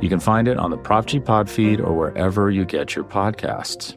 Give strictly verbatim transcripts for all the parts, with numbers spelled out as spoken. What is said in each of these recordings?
You can find it on the Prof G Pod feed or wherever you get your podcasts.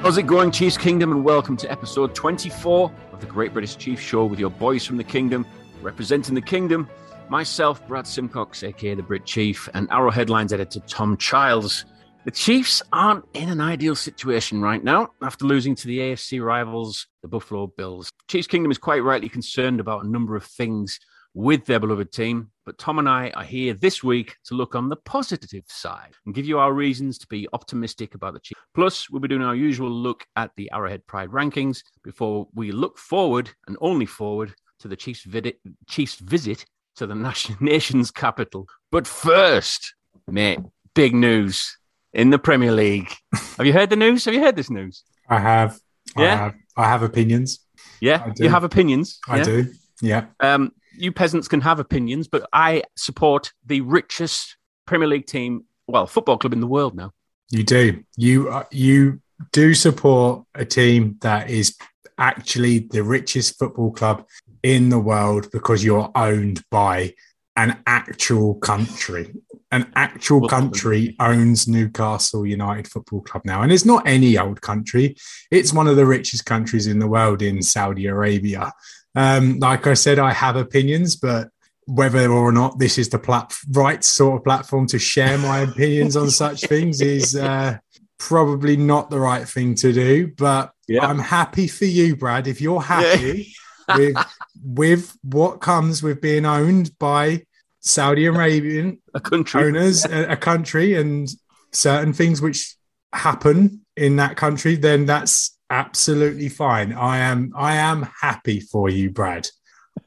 How's it going, Chiefs Kingdom, and welcome to episode twenty-four of the Great British Chiefs Show with your boys from the Kingdom, representing the Kingdom, myself, Brad Simcox, aka the Brit Chief, and Arrowhead Lines editor Tom Childs. The Chiefs aren't in an ideal situation right now after losing to the A F C rivals, the Buffalo Bills. Chiefs Kingdom is quite rightly concerned about a number of things with their beloved team, but Tom and I are here this week to look on the positive side and give you our reasons to be optimistic about the Chiefs. Plus, we'll be doing our usual look at the Arrowhead Pride rankings before we look forward and only forward to the Chiefs, vid- Chiefs visit to the nation's capital. But first, mate, big news. In the Premier League. Have you heard the news? Have you heard this news? I have. Yeah? I have, I have opinions. Yeah? You have opinions? I yeah? do, yeah. Um, you peasants can have opinions, but I support the richest Premier League team, well, football club in the world now. You do. You, uh, you do support a team that is actually the richest football club in the world because you're owned by an actual country. An actual country owns Newcastle United Football Club now. And it's not any old country. It's one of the richest countries in the world in Saudi Arabia. Um, like I said, I have opinions, but whether or not this is the plat- right sort of platform to share my opinions on such things is uh, probably not the right thing to do. But yeah. I'm happy for you, Brad. If you're happy yeah. with, with what comes with being owned by Saudi Arabian a country. owners, yeah. a country, and certain things which happen in that country, then that's absolutely fine. I am, I am happy for you, Brad.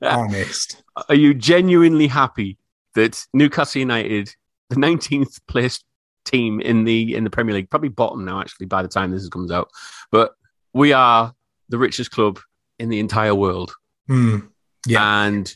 Honest. Are you genuinely happy that Newcastle United, the nineteenth placed team in the in the Premier League, probably bottom now, actually, by the time this comes out, but we are the richest club in the entire world. Mm. Yeah, and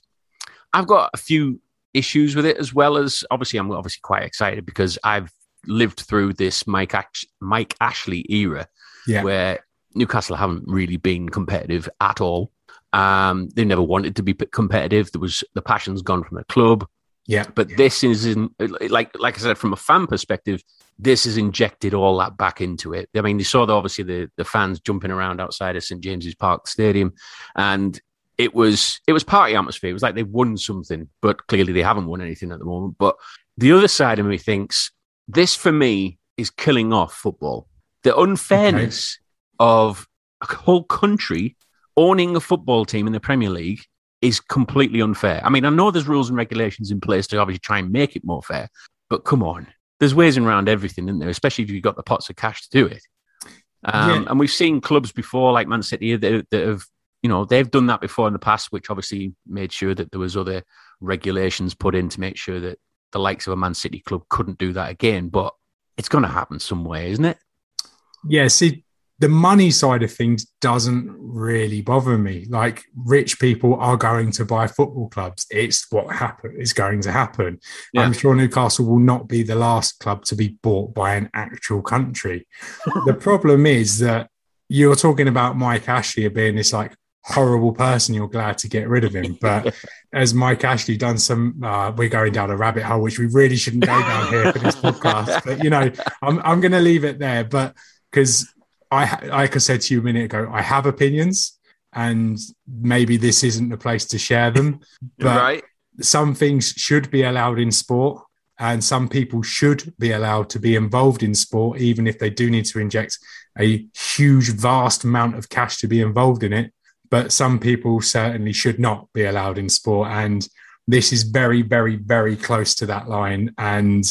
I've got a few issues with it, as well as obviously I'm obviously quite excited because I've lived through this Mike Ash- Mike Ashley era yeah. where Newcastle haven't really been competitive at all. Um, they never wanted to be competitive. There was the passion's gone from the club. Yeah, but yeah. this is like like I said, from a fan perspective, this has injected all that back into it. I mean, you saw the, obviously the the fans jumping around outside of Saint James's Park Stadium, and It was it was party atmosphere. It was like they won something, but clearly they haven't won anything at the moment. But the other side of me thinks this, for me, is killing off football. The unfairness okay. of a whole country owning a football team in the Premier League is completely unfair. I mean, I know there's rules and regulations in place to obviously try and make it more fair, but come on, there's ways around everything, isn't there? Especially if you've got the pots of cash to do it. Um, yeah. And we've seen clubs before, like Man City, that, that have. You know, they've done that before in the past, which obviously made sure that there was other regulations put in to make sure that the likes of a Man City club couldn't do that again. But it's going to happen some way, isn't it? Yeah, see, the money side of things doesn't really bother me. Like, rich people are going to buy football clubs. It's what happen- is going to happen. Yeah. I'm sure Newcastle will not be the last club to be bought by an actual country. The problem is that you're talking about Mike Ashley being this, like, horrible person, you're glad to get rid of him. But as Mike Ashley done some, uh, we're going down a rabbit hole, which we really shouldn't go down here for this podcast. But, you know, I'm I'm going to leave it there. But because I, like I said to you a minute ago, I have opinions and maybe this isn't the place to share them. But right. some things should be allowed in sport and some people should be allowed to be involved in sport, even if they do need to inject a huge, vast amount of cash to be involved in it. But some people certainly should not be allowed in sport. And this is very, very, very close to that line. And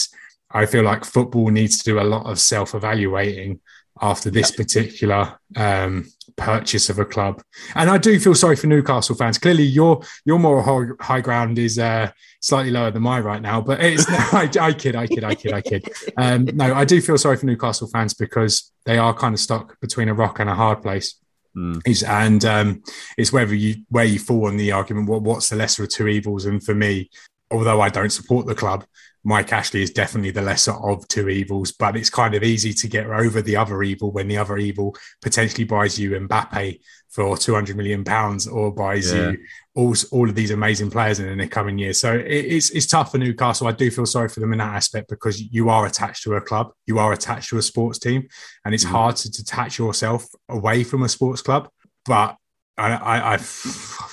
I feel like football needs to do a lot of self-evaluating after this yeah. particular um, purchase of a club. And I do feel sorry for Newcastle fans. Clearly, your your moral high ground is uh, slightly lower than mine right now. But it's no, I, I kid, I kid, I kid, I kid. Um, no, I do feel sorry for Newcastle fans because they are kind of stuck between a rock and a hard place. Mm. It's, and um, it's whether you where you fall on the argument, what what's the lesser of two evils? And for me, although I don't support the club, Mike Ashley is definitely the lesser of two evils, but it's kind of easy to get over the other evil when the other evil potentially buys you Mbappe for two hundred million pounds or buys yeah. you all, all of these amazing players in the coming years. So it, it's it's tough for Newcastle. I do feel sorry for them in that aspect because you are attached to a club, you are attached to a sports team, and it's mm-hmm. hard to detach yourself away from a sports club. But I I, I,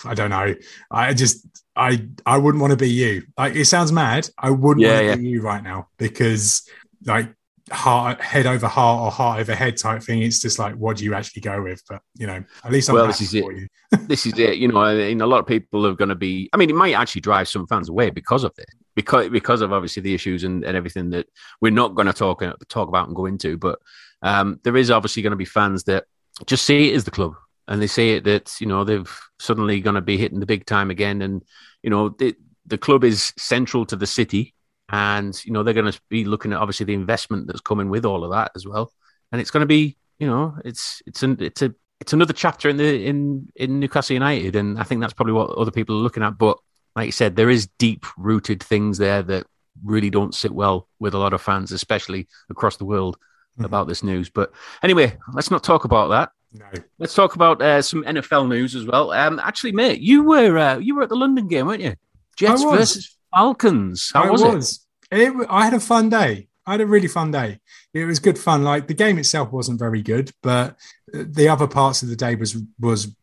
I don't know. I just... I, I wouldn't want to be you. Like, it sounds mad. I wouldn't yeah, want to yeah. be you right now because, like, heart, head over heart or heart over head type thing. It's just like, what do you actually go with? But, you know, at least I'm well, happy this is for it. you. This is it. You know, I mean, a lot of people are going to be, I mean, it might actually drive some fans away because of this, because because of obviously the issues and, and everything that we're not going to talk talk about and go into. But um, there is obviously going to be fans that just see it as the club. And they say that, you know, they've suddenly going to be hitting the big time again. And, you know, the, the club is central to the city. And, you know, they're going to be looking at, obviously, the investment that's coming with all of that as well. And it's going to be, you know, it's it's an, it's a it's another chapter in the in, in Newcastle United. And I think that's probably what other people are looking at. But like you said, there is deep-rooted things there that really don't sit well with a lot of fans, especially across the world, mm-hmm. about this news. But anyway, let's not talk about that. No. Let's talk about uh, some N F L news as well. Um, actually, mate, you were uh, you were at the London game, weren't you? Jets versus Falcons. How I was, was. It? it? I had a fun day. I had a really fun day. It was good fun. Like, the game itself wasn't very good, but the other parts of the day was was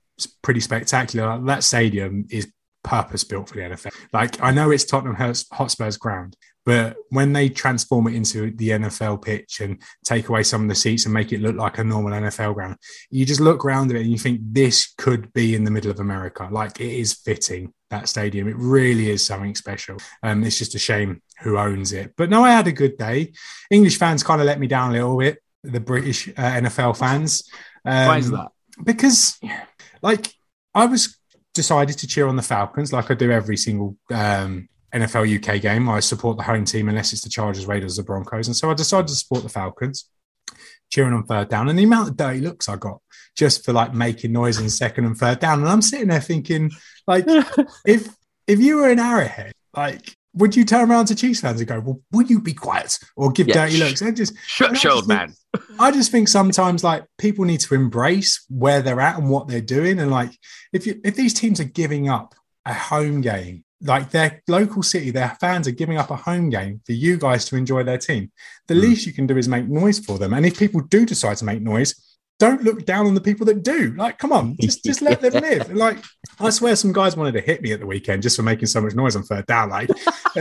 pretty spectacular. Like, that stadium is purpose built for the N F L. Like, I know it's Tottenham Hotspur's ground, but when they transform it into the N F L pitch and take away some of the seats and make it look like a normal N F L ground, you just look around at it and you think this could be in the middle of America. Like, it is fitting, that stadium. It really is something special. Um, it's just a shame who owns it. But no, I had a good day. English fans kind of let me down a little bit, the British uh, N F L fans. Um, Why is that? Because, like, I was decided to cheer on the Falcons like I do every single um N F L U K game. I support the home team unless it's the Chargers, Raiders, or Broncos. And so I decided to support the Falcons, cheering on third down. And the amount of dirty looks I got just for, like, making noise in second and third down. And I'm sitting there thinking, like, if if you were in Arrowhead, like, would you turn around to Chiefs fans and go, well, would you be quiet or give yeah, dirty sh- looks? And just shut sh- old man. I just think sometimes, like, people need to embrace where they're at and what they're doing. And, like, if you if these teams are giving up a home game, like, their local city, their fans are giving up a home game for you guys to enjoy their team. The mm. least you can do is make noise for them. And if people do decide to make noise, don't look down on the people that do. Like, come on, just, just let them live. And, like, I swear some guys wanted to hit me at the weekend just for making so much noise on third down. Like,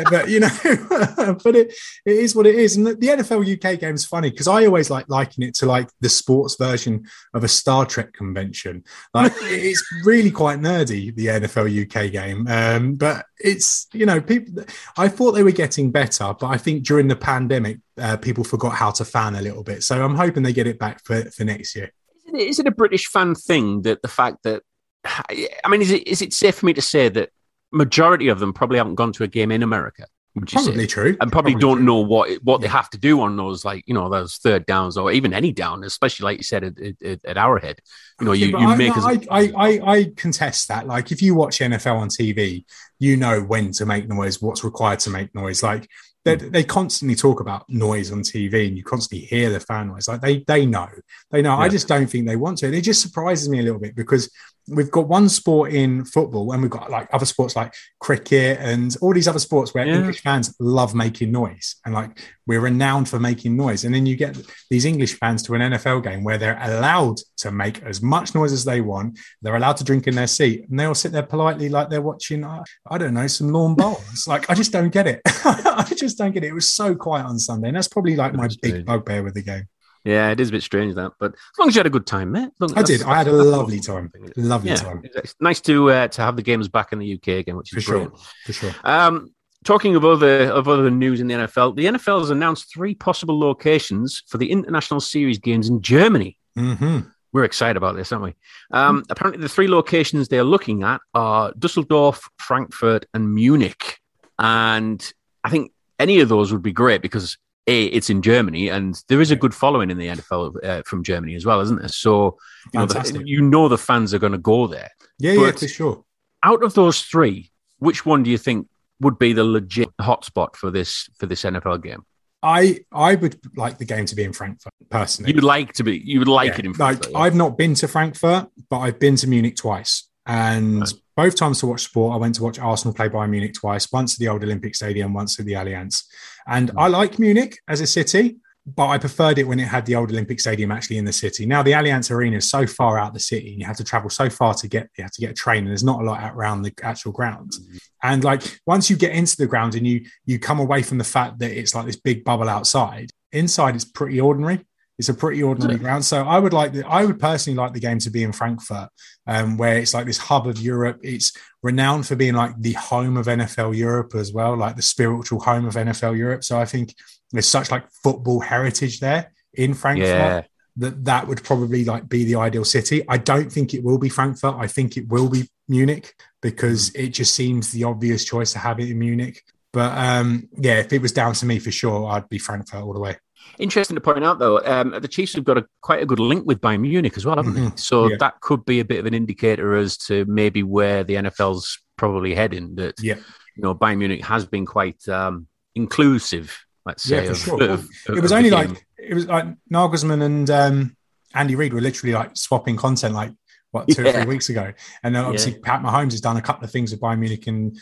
but, you know, but it, it is what it is. And the, the N F L U K game is funny because I always like liken it to, like, the sports version of a Star Trek convention. Like, it's really quite nerdy, the N F L U K game. Um, but it's, you know, people, I thought they were getting better, but I think during the pandemic, uh, people forgot how to fan a little bit. So I'm hoping they get it back for, for next year. Isn't it, is it a British fan thing that the fact that, I mean, is it is it safe for me to say that majority of them probably haven't gone to a game in America? Would you probably say? True. And probably, probably don't true. know what what yeah. they have to do on those, like, you know, those third downs or even any down, especially like you said at, at, at Arrowhead. You know, you, yeah, you I, make. No, as- I, I I contest that. Like, if you watch N F L on T V, you know when to make noise, what's required to make noise. Like, They, they constantly talk about noise on T V and you constantly hear the fan noise. Like, they they know. They know. Yeah. I just don't think they want to. And it just surprises me a little bit because we've got one sport in football and we've got, like, other sports like cricket and all these other sports where yeah. English fans love making noise. And, like, we're renowned for making noise. And then you get these English fans to an N F L game where they're allowed to make as much noise as they want. They're allowed to drink in their seat and they all sit there politely like they're watching, I, I don't know, some lawn bowls. Like, I just don't get it. I just don't get it. It was so quiet on Sunday. And that's probably, like, my big bugbear with the game. Yeah, it is a bit strange that, but as long as you had a good time, mate. Look, I did. I had a lovely time. Lovely yeah, time. It's nice to uh, to have the games back in the U K again, which is for brilliant. Sure. For sure. Um, Talking of other of other news in the N F L, the N F L has announced three possible locations for the International Series games in Germany. Mm-hmm. We're excited about this, aren't we? Um, mm-hmm. Apparently, the three locations they're looking at are Düsseldorf, Frankfurt, and Munich. And I think any of those would be great because, A, it's in Germany, and there is a good following in the N F L uh, from Germany as well, isn't there? So you know, the, you know the fans are going to go there. Yeah, but yeah, for sure. Out of those three, which one do you think would be the legit hotspot for this for this N F L game? I I would like the game to be in Frankfurt personally. You'd like to be. You would like yeah, it in Frankfurt. Like, yeah. I've not been to Frankfurt, but I've been to Munich twice, and right. both times to watch sport. I went to watch Arsenal play Bayern Munich twice. Once at the old Olympic Stadium, once at the Allianz. And mm. I like Munich as a city, but I preferred it when it had the old Olympic Stadium actually in the city. Now the Allianz Arena is so far out the city, and you have to travel so far to get. You have to get a train, and there's not a lot out around the actual ground. Mm. And like once you get into the ground and you you come away from the fact that it's like this big bubble outside, inside it's pretty ordinary. It's a pretty ordinary ground. So I would like the, I would personally like the game to be in Frankfurt, um, where it's like this hub of Europe. It's renowned for being like the home of N F L Europe as well, like the spiritual home of N F L Europe. So I think there's such like football heritage there in Frankfurt. Yeah. that that would probably like be the ideal city. I don't think it will be Frankfurt. I think it will be Munich because it just seems the obvious choice to have it in Munich. But um, yeah, if it was down to me for sure, I'd be Frankfurt all the way. Interesting to point out, though, um, the Chiefs have got a, quite a good link with Bayern Munich as well, haven't mm-hmm. they? So yeah. that could be a bit of an indicator as to maybe where the N F L's probably heading. That yeah. you know, Bayern Munich has been quite um, inclusive. Let's say yeah, for of, sure. of, of, it was only game. like. It was like Nagelsmann and um, Andy Reid were literally like swapping content like, what, two yeah. or three weeks ago. And then obviously yeah. Pat Mahomes has done a couple of things with Bayern Munich in,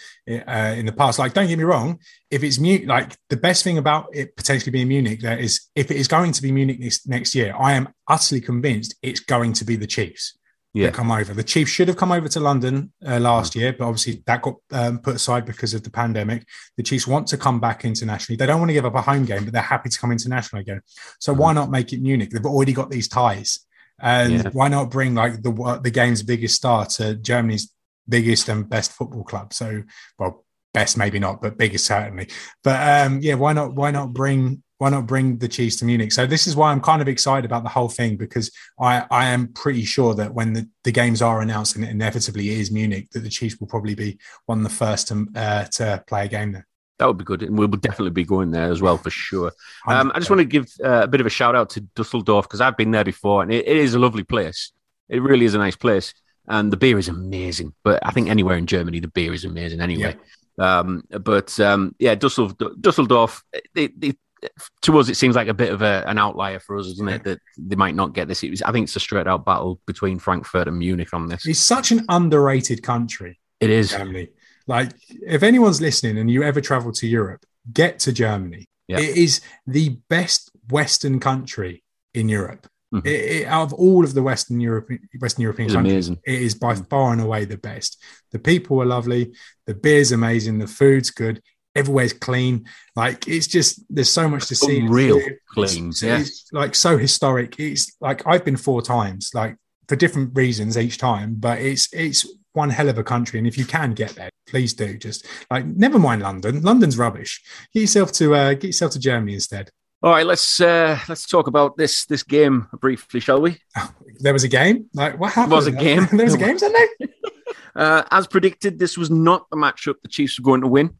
uh, in the past. Like, don't get me wrong. If it's Munich, like the best thing about it potentially being Munich there is if it is going to be Munich next, next year, I am utterly convinced it's going to be the Chiefs yeah. that come over. The Chiefs should have come over to London uh, last mm. year, but obviously that got um, put aside because of the pandemic. The Chiefs want to come back internationally. They don't want to give up a home game, but they're happy to come internationally again. So mm. why not make it Munich? They've already got these ties. And yeah. why not bring like the the game's biggest star to Germany's biggest and best football club? So, well, best maybe not, but biggest certainly. But um, yeah, why not? Why not bring? Why not bring the Chiefs to Munich? So this is why I'm kind of excited about the whole thing because I, I am pretty sure that when the, the games are announced and inevitably it is Munich, that the Chiefs will probably be one of the first to uh, to play a game there. That would be good. And we'll definitely be going there as well, for sure. Um, I just want to give uh, a bit of a shout out to Düsseldorf because I've been there before and it, it is a lovely place. It really is a nice place. And the beer is amazing. But I think anywhere in Germany, the beer is amazing anyway. Yeah. Um, but um, yeah, Düsseldorf, Düsseldorf it, it, to us, it seems like a bit of a, an outlier for us, isn't it? That they might not get this. It was, I think it's a straight out battle between Frankfurt and Munich on this. It's such an underrated country. It is. Germany. Like, if anyone's listening and you ever travel to Europe, get to Germany. Yeah. It is the best Western country in Europe. Mm-hmm. It, it, out of all of the Western, Europe, Western European it's countries, amazing. It is by far and away the best. The people are lovely. The beer's amazing. The food's good. Everywhere's clean. Like, it's just, there's so much to see. Real clean. It's, yeah. it's, like, so historic. It's, like, I've been four times, like, for different reasons each time, but it's it's one hell of a country. And if you can get there, please do. Just like, never mind London. London's rubbish. Get yourself to uh, get yourself to Germany instead. All right, let's uh, let's talk about this this game briefly, shall we? Oh, there was a game. Like, what happened? There was a game. there was a game, wasn't there? uh, as predicted, this was not the matchup the Chiefs were going to win.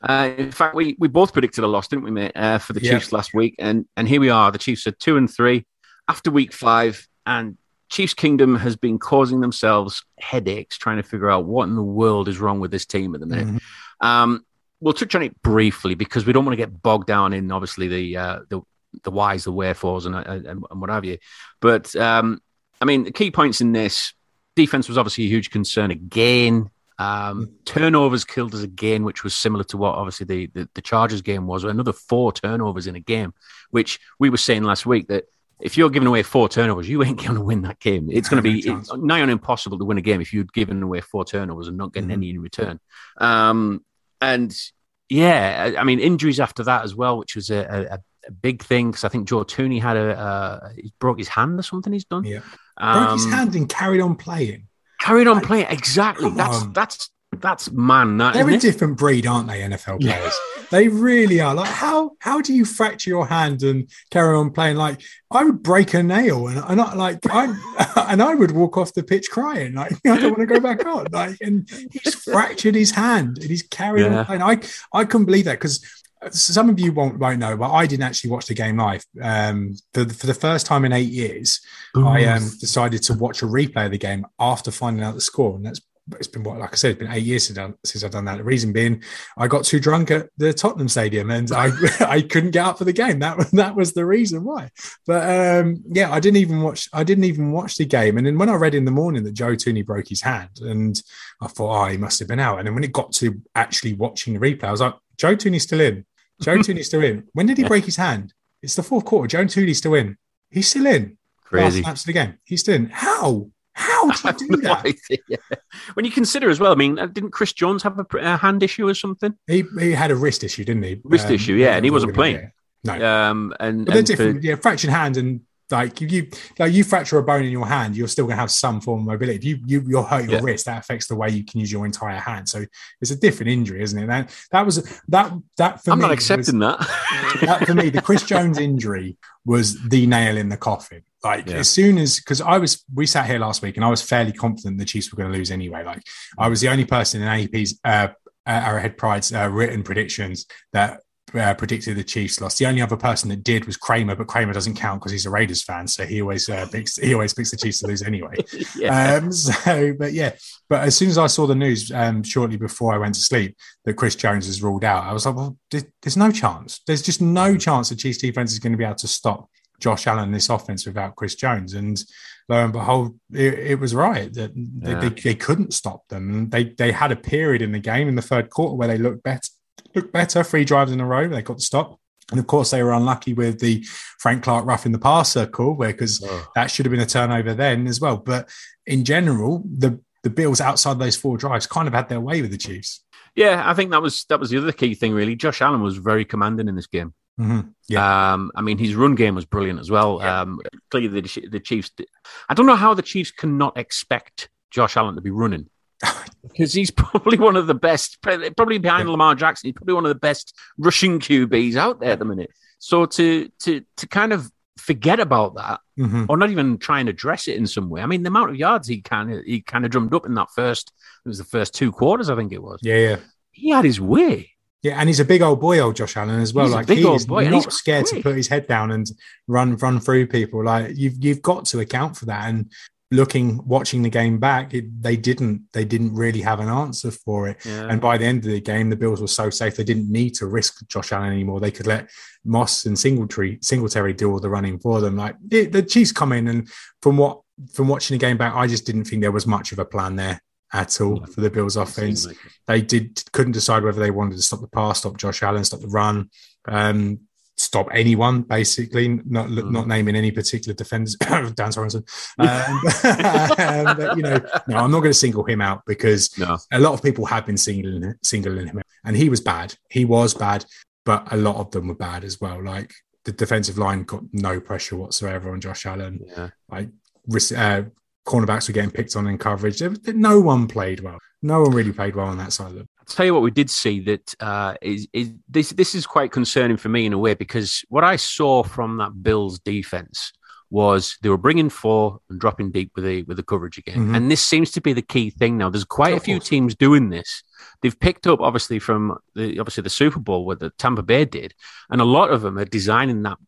Uh, in fact, we we both predicted a loss, didn't we, mate? Uh, for the yeah. Chiefs last week, and and here we are. The Chiefs are two and three after week five, and Chiefs Kingdom has been causing themselves headaches trying to figure out what in the world is wrong with this team at the minute. Mm-hmm. Um, we'll touch on it briefly because we don't want to get bogged down in, obviously, the uh, the, the whys, the wherefores, and, and, and what have you. But, um, I mean, the key points in this, defense was obviously a huge concern again. Um, turnovers killed us again, which was similar to what, obviously, the, the, the Chargers game was. Another four turnovers in a game, which we were saying last week that, if you're giving away four turnovers, you ain't going to win that game. It's going to be nigh on impossible to win a game if you'd given away four turnovers and not getting mm-hmm. any in return. Um, and, yeah, I, I mean, injuries after that as well, which was a, a, a big thing because I think Joe Thuney had a, uh, he broke his hand or something he's done. Yeah, um, broke his hand and carried on playing. Carried on like, playing, exactly. That's on. that's That's man nut. They're a different breed, aren't they, N F L players? Yeah. They really are. Like, how how do you fracture your hand and carry on playing? Like, I would break a nail, and I not like I and I would walk off the pitch crying. Like, I don't want to go back on. Like, and he's fractured his hand, and he's carried yeah. on playing. I I couldn't believe that, because some of you won't won't know, but I didn't actually watch the game live. Um, for the, for the first time in eight years, Ooh. I um, decided to watch a replay of the game after finding out the score, and that's. But it's been, what, like I said, it's been eight years since I've done that. The reason being, I got too drunk at the Tottenham Stadium and I, I couldn't get up for the game. That was, that was the reason why. But um, yeah, I didn't even watch. I didn't even watch the game. And then when I read in the morning that Joe Thuney broke his hand, and I thought, oh, he must have been out. And then when it got to actually watching the replay, I was like, Joe Thuney's still in. Joe Thuney's still in. When did he break his hand? It's the fourth quarter. Joe Thuney's still in. He's still in. Crazy. Last laps of the game. He's still in. How? How do you do that? Idea. When you consider as well, I mean, didn't Chris Jones have a, a hand issue or something? He he had a wrist issue, didn't he? Wrist um, issue, yeah, and he wasn't playing. No, um, and, but and they're different. For... Yeah, fractured hand, and like if you like you fracture a bone in your hand, you're still going to have some form of mobility. If you you you'll hurt your yeah. wrist, that affects the way you can use your entire hand. So it's a different injury, isn't it? That that was that that for I'm me. I'm not accepting was, that. That for me, the Chris Jones injury was the nail in the coffin. Like yeah. as soon as, because I was, we sat here last week and I was fairly confident the Chiefs were going to lose anyway. Like I was the only person in A E P's uh, Arrowhead Pride's uh, written predictions that uh, predicted the Chiefs lost. The only other person that did was Kramer, but Kramer doesn't count because he's a Raiders fan, so he always uh, picks he always picks the Chiefs to lose anyway. yeah. Um, so, but yeah, but as soon as I saw the news um, shortly before I went to sleep that Chris Jones was ruled out, I was like, well, there's no chance. There's just no chance the Chiefs defense is going to be able to stop Josh Allen this offense without Chris Jones, and lo and behold, it, it was right that yeah. they, they, they couldn't stop them. They they had a period in the game in the third quarter where they looked better, looked better, three drives in a row they got the stop, and of course they were unlucky with the Frank Clark roughing the passer call, where because oh. that should have been a turnover then as well. But in general, the the Bills outside those four drives kind of had their way with the Chiefs. Yeah, I think that was that was the other key thing really. Josh Allen was very commanding in this game. Mm-hmm. Yeah. Um, I mean, his run game was brilliant as well. Yeah. Um, clearly, the, the Chiefs. I don't know how the Chiefs cannot expect Josh Allen to be running, because he's probably one of the best, probably behind yeah. Lamar Jackson. He's probably one of the best rushing Q Bs out there at the minute. So to to to kind of forget about that, mm-hmm. or not even try and address it in some way. I mean, the amount of yards he kind of he kind of drummed up in that first. It was the first two quarters, I think it was. Yeah, yeah. He had his way. Yeah, and he's a big old boy, old Josh Allen as well. He's like, he's not scared to put his head down and run, run through people. Like you've you've got to account for that. And looking, watching the game back, it, they didn't they didn't really have an answer for it. Yeah. And by the end of the game, the Bills were so safe they didn't need to risk Josh Allen anymore. They could let Moss and Singletary Singletary do all the running for them. Like it, the Chiefs come in, and from what from watching the game back, I just didn't think there was much of a plan there at all for the Bills offense. Like they did couldn't decide whether they wanted to stop the pass, stop Josh Allen, stop the run, um, stop anyone, basically, not mm. not naming any particular defenders. Dan Sorensen. Um, but, you know, no, I'm not going to single him out because no. a lot of people have been singling, singling him out. And he was bad. He was bad, but a lot of them were bad as well. Like the defensive line got no pressure whatsoever on Josh Allen. Yeah. Like, uh, cornerbacks were getting picked on in coverage. No one played well. No one really played well on that side of them. I'll tell you what we did see that uh, is, is this, this is quite concerning for me in a way, because what I saw from that Bills defense was they were bringing four and dropping deep with the, with the coverage again. Mm-hmm. And this seems to be the key thing now. There's quite That's a few awesome. teams doing this. They've picked up, obviously, from the obviously the Super Bowl, what the Tampa Bay did. And a lot of them are designing that,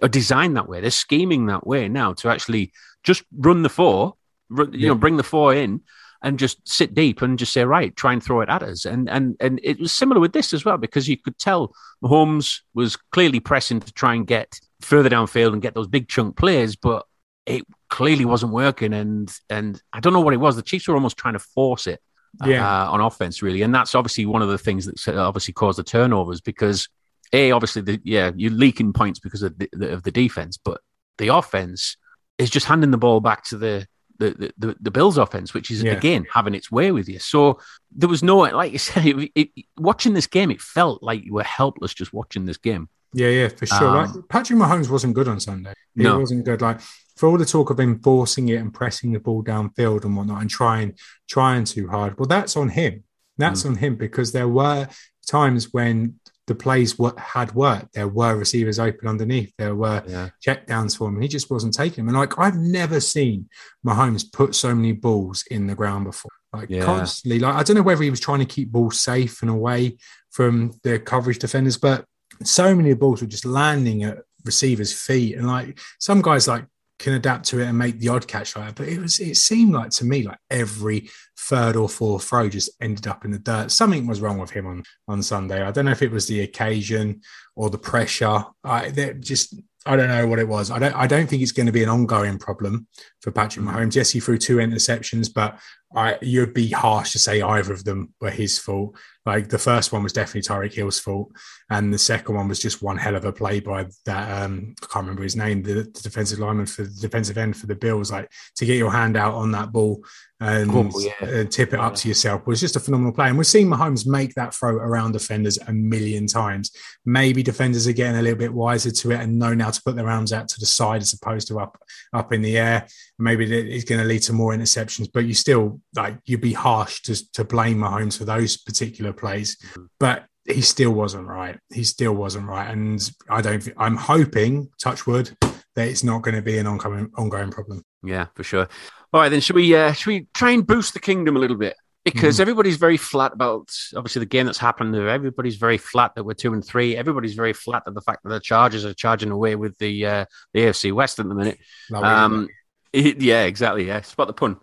are designed that way. They're scheming that way now to actually just run the four, run, you yeah. know, bring the four in and just sit deep and just say, right, try and throw it at us. And and and it was similar with this as well, because you could tell Mahomes was clearly pressing to try and get further downfield and get those big chunk plays, but it clearly wasn't working. And and I don't know what it was. The Chiefs were almost trying to force it yeah. uh, on offense, really. And that's obviously one of the things that obviously caused the turnovers, because A, obviously, the, yeah, you're leaking points because of the, the, of the defense, but the offense is just handing the ball back to the the the, the Bills offense, which is, yeah. again, having its way with you. So there was no, like you said, it, it, watching this game, it felt like you were helpless just watching this game. Yeah, yeah, for sure. Um, like, Patrick Mahomes wasn't good on Sunday. He no. wasn't good. Like, for all the talk of him forcing it and pressing the ball downfield and whatnot and trying, trying too hard, well, that's on him. That's mm. on him, because there were times when the plays were, had worked. There were receivers open underneath. There were yeah. check downs for him, and he just wasn't taking them. And like, I've never seen Mahomes put so many balls in the ground before. Like yeah. constantly. Like, I don't know whether he was trying to keep balls safe and away from the coverage defenders, but so many balls were just landing at receivers' feet. And like, some guys like can adapt to it and make the odd catch, right? But it was, it seemed like to me like every third or fourth throw just ended up in the dirt. Something was wrong with him on, on Sunday. I don't know if it was the occasion or the pressure. I just I don't know what it was. I don't I don't think it's going to be an ongoing problem for Patrick Mahomes. Yes, he threw two interceptions, but I you'd be harsh to say either of them were his fault. Like, the first one was definitely Tyreek Hill's fault, and the second one was just one hell of a play by that, um, I can't remember his name, the, the defensive lineman for the defensive end for the Bills, like, to get your hand out on that ball and oh, yeah. tip it up yeah. to yourself was just a phenomenal play. And we've seen Mahomes make that throw around defenders a million times. Maybe defenders are getting a little bit wiser to it and know now to put their arms out to the side as opposed to up, up in the air. Maybe it's going to lead to more interceptions, but you still, like, you'd be harsh to, to blame Mahomes for those particular plays, but he still wasn't right. He still wasn't right. And I don't, I'm hoping, touch wood, that it's not going to be an ongoing, ongoing problem. Yeah, for sure. All right, then, should we, uh, should we try and boost the kingdom a little bit? Because mm-hmm. everybody's very flat about, obviously, the game that's happened there. Everybody's very flat that we're two and three. Everybody's very flat at the fact that the Chargers are charging away with the uh, the A F C West at the minute. Um, it, yeah, exactly. Yeah, spot the pun.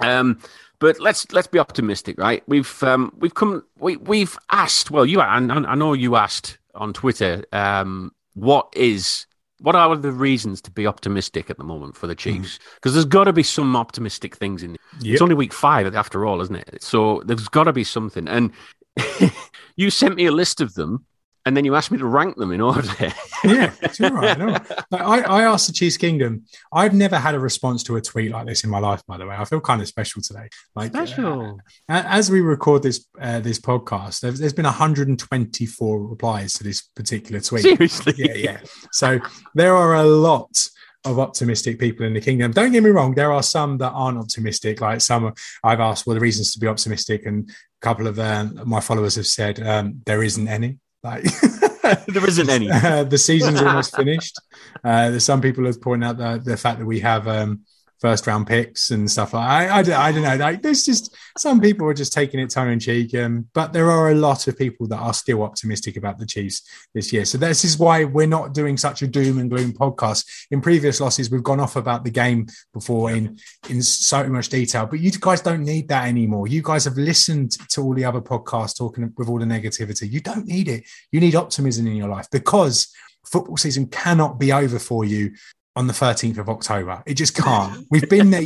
Um, but let's let's be optimistic, right? We've um, we've come we we've asked. Well, you I, I know you asked on Twitter. Um, what is what are the reasons to be optimistic at the moment for the Chiefs? Because mm. there's got to be some optimistic things in it. Yep. It's only week five after all, isn't it? So there's got to be something. And you sent me a list of them, and then you asked me to rank them in order. Yeah, it's all right. All right. Like, I, I asked the Chiefs Kingdom. I've never had a response to a tweet like this in my life, by the way. I feel kind of special today. Like, special. Uh, as we record this uh, this podcast, there's, there's been one hundred twenty-four replies to this particular tweet. Seriously? Yeah, yeah. So there are a lot of optimistic people in the kingdom. Don't get me wrong, there are some that aren't optimistic. Like, some are, I've asked, well, the reasons to be optimistic, and a couple of uh, my followers have said um, there isn't any. Like, there isn't any. Uh, the season's almost finished. Uh, there's some people have pointed out the, the fact that we have um, first round picks and stuff like I, I, I don't know. Like, there's just some people are just taking it tongue in cheek. Um, but there are a lot of people that are still optimistic about the Chiefs this year. So this is why we're not doing such a doom and gloom podcast. In previous losses, we've gone off about the game before in in so much detail. But you guys don't need that anymore. You guys have listened to all the other podcasts talking with all the negativity. You don't need it. You need optimism in your life, because football season cannot be over for you on the thirteenth of October. It just can't. We've been there.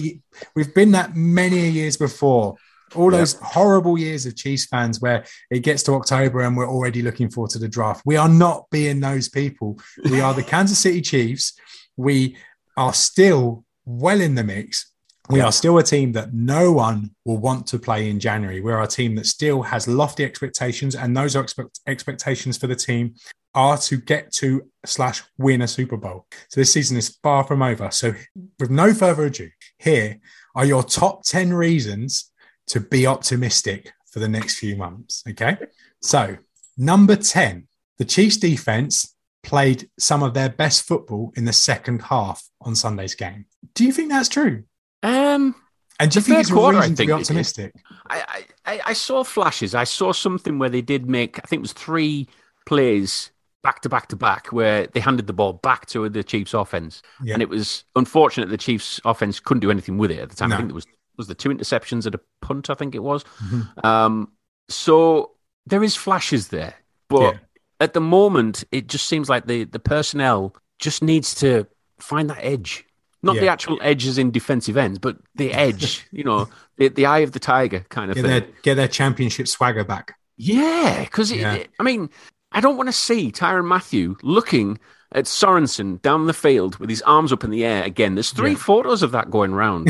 We've been that many years before. All those yep. horrible years of Chiefs fans where it gets to October and we're already looking forward to the draft. We are not being those people. We are the Kansas City Chiefs. We are still well in the mix. We are still a team that no one will want to play in January. We're a team that still has lofty expectations, and those are expect- expectations for the team are to get to slash win a Super Bowl. So this season is far from over. So with no further ado, here are your top ten reasons to be optimistic for the next few months. Okay. So number ten, the Chiefs defense played some of their best football in the second half on Sunday's game. Do you think that's true? Um, and do you think it's quarter, a reason to be optimistic? I, I, I saw flashes. I saw something where they did make, I think it was three plays back to back to back where they handed the ball back to the Chiefs offense. Yeah. And it was unfortunate the Chiefs offense couldn't do anything with it at the time. No. I think it was, was the two interceptions and a punt, I think it was. Mm-hmm. Um, so there is flashes there. But yeah. at the moment, it just seems like the, the personnel just needs to find that edge. Not yeah. the actual edges in defensive ends, but the edge, you know, the, the eye of the tiger kind of get thing. Their, get their championship swagger back. Yeah, because, yeah. I mean, I don't want to see Tyrann Mathieu looking at Sorensen down the field with his arms up in the air again. There's three yeah. photos of that going around.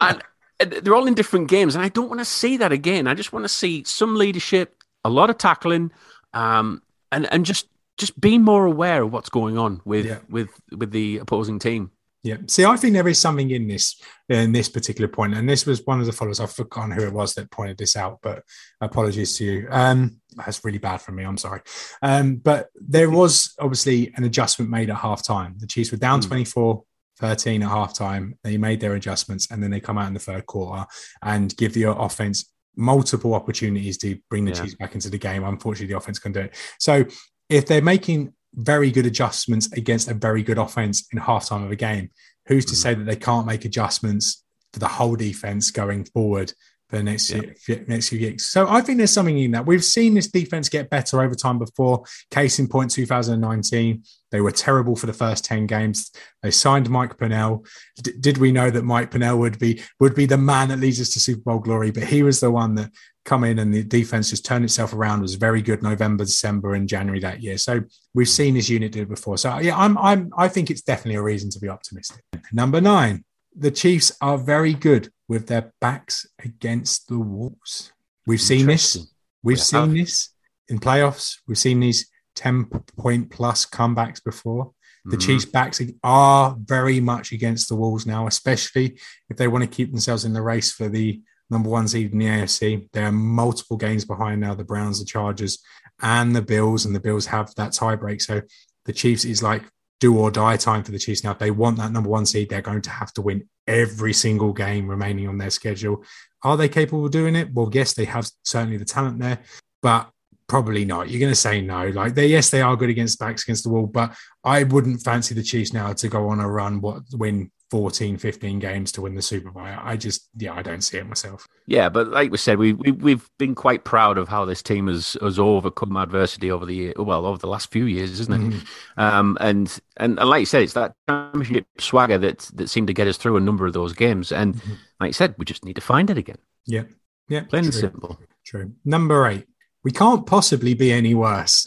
And they're all in different games, and I don't want to see that again. I just want to see some leadership, a lot of tackling, um, and, and just, just being more aware of what's going on with, yeah. with, with the opposing team. Yeah. See, I think there is something in this, in this particular point. And this was one of the followers. I've forgotten who it was that pointed this out, but apologies to you. Um, that's really bad for me. I'm sorry. Um, but there was obviously an adjustment made at halftime. The Chiefs were down twenty-four thirteen at halftime. They made their adjustments and then they come out in the third quarter and give the offense multiple opportunities to bring the yeah. Chiefs back into the game. Unfortunately, the offense couldn't do it. So if they're making very good adjustments against a very good offense in halftime of a game, who's to mm-hmm. say that they can't make adjustments for the whole defense going forward for the next, yeah. few, next few weeks? So I think there's something in that. We've seen this defense get better over time before. Case in point, two thousand nineteen, they were terrible for the first ten games. They signed Mike Pennell. D- did we know that Mike Pennell would be, would be the man that leads us to Super Bowl glory? But he was the one that come in and the defense just turned itself around, was very good November, December and January that year. So we've seen this unit do before. So yeah, I'm, I'm, I think it's definitely a reason to be optimistic. Number nine, the Chiefs are very good with their backs against the walls. We've seen this. We've yeah. seen this in playoffs. We've seen these ten point plus comebacks before. The mm-hmm. Chiefs' backs are very much against the walls now, especially if they want to keep themselves in the race for the number one seed in the A F C. There are multiple games behind now, the Browns, the Chargers, and the Bills, and the Bills have that tie break. So the Chiefs is like do or die time for the Chiefs now. If they want that number one seed, they're going to have to win every single game remaining on their schedule. Are they capable of doing it? Well, yes, they have certainly the talent there, but probably not. You're going to say no. Like they, yes, they are good against backs against the wall, but I wouldn't fancy the Chiefs now to go on a run, what win fourteen, fifteen games to win the Super Bowl. I just, yeah, I don't see it myself. Yeah, but like we said, we, we, we've been quite proud of how this team has, has overcome adversity over the year, well, over the last few years, isn't it? Mm-hmm. Um, and, and and like you said, it's that championship swagger that that seemed to get us through a number of those games. And mm-hmm. like you said, we just need to find it again. Yeah, yeah. Plain and simple. True. Number eight, we can't possibly be any worse.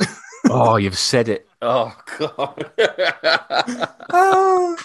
Oh, you've said it. Oh, God. oh.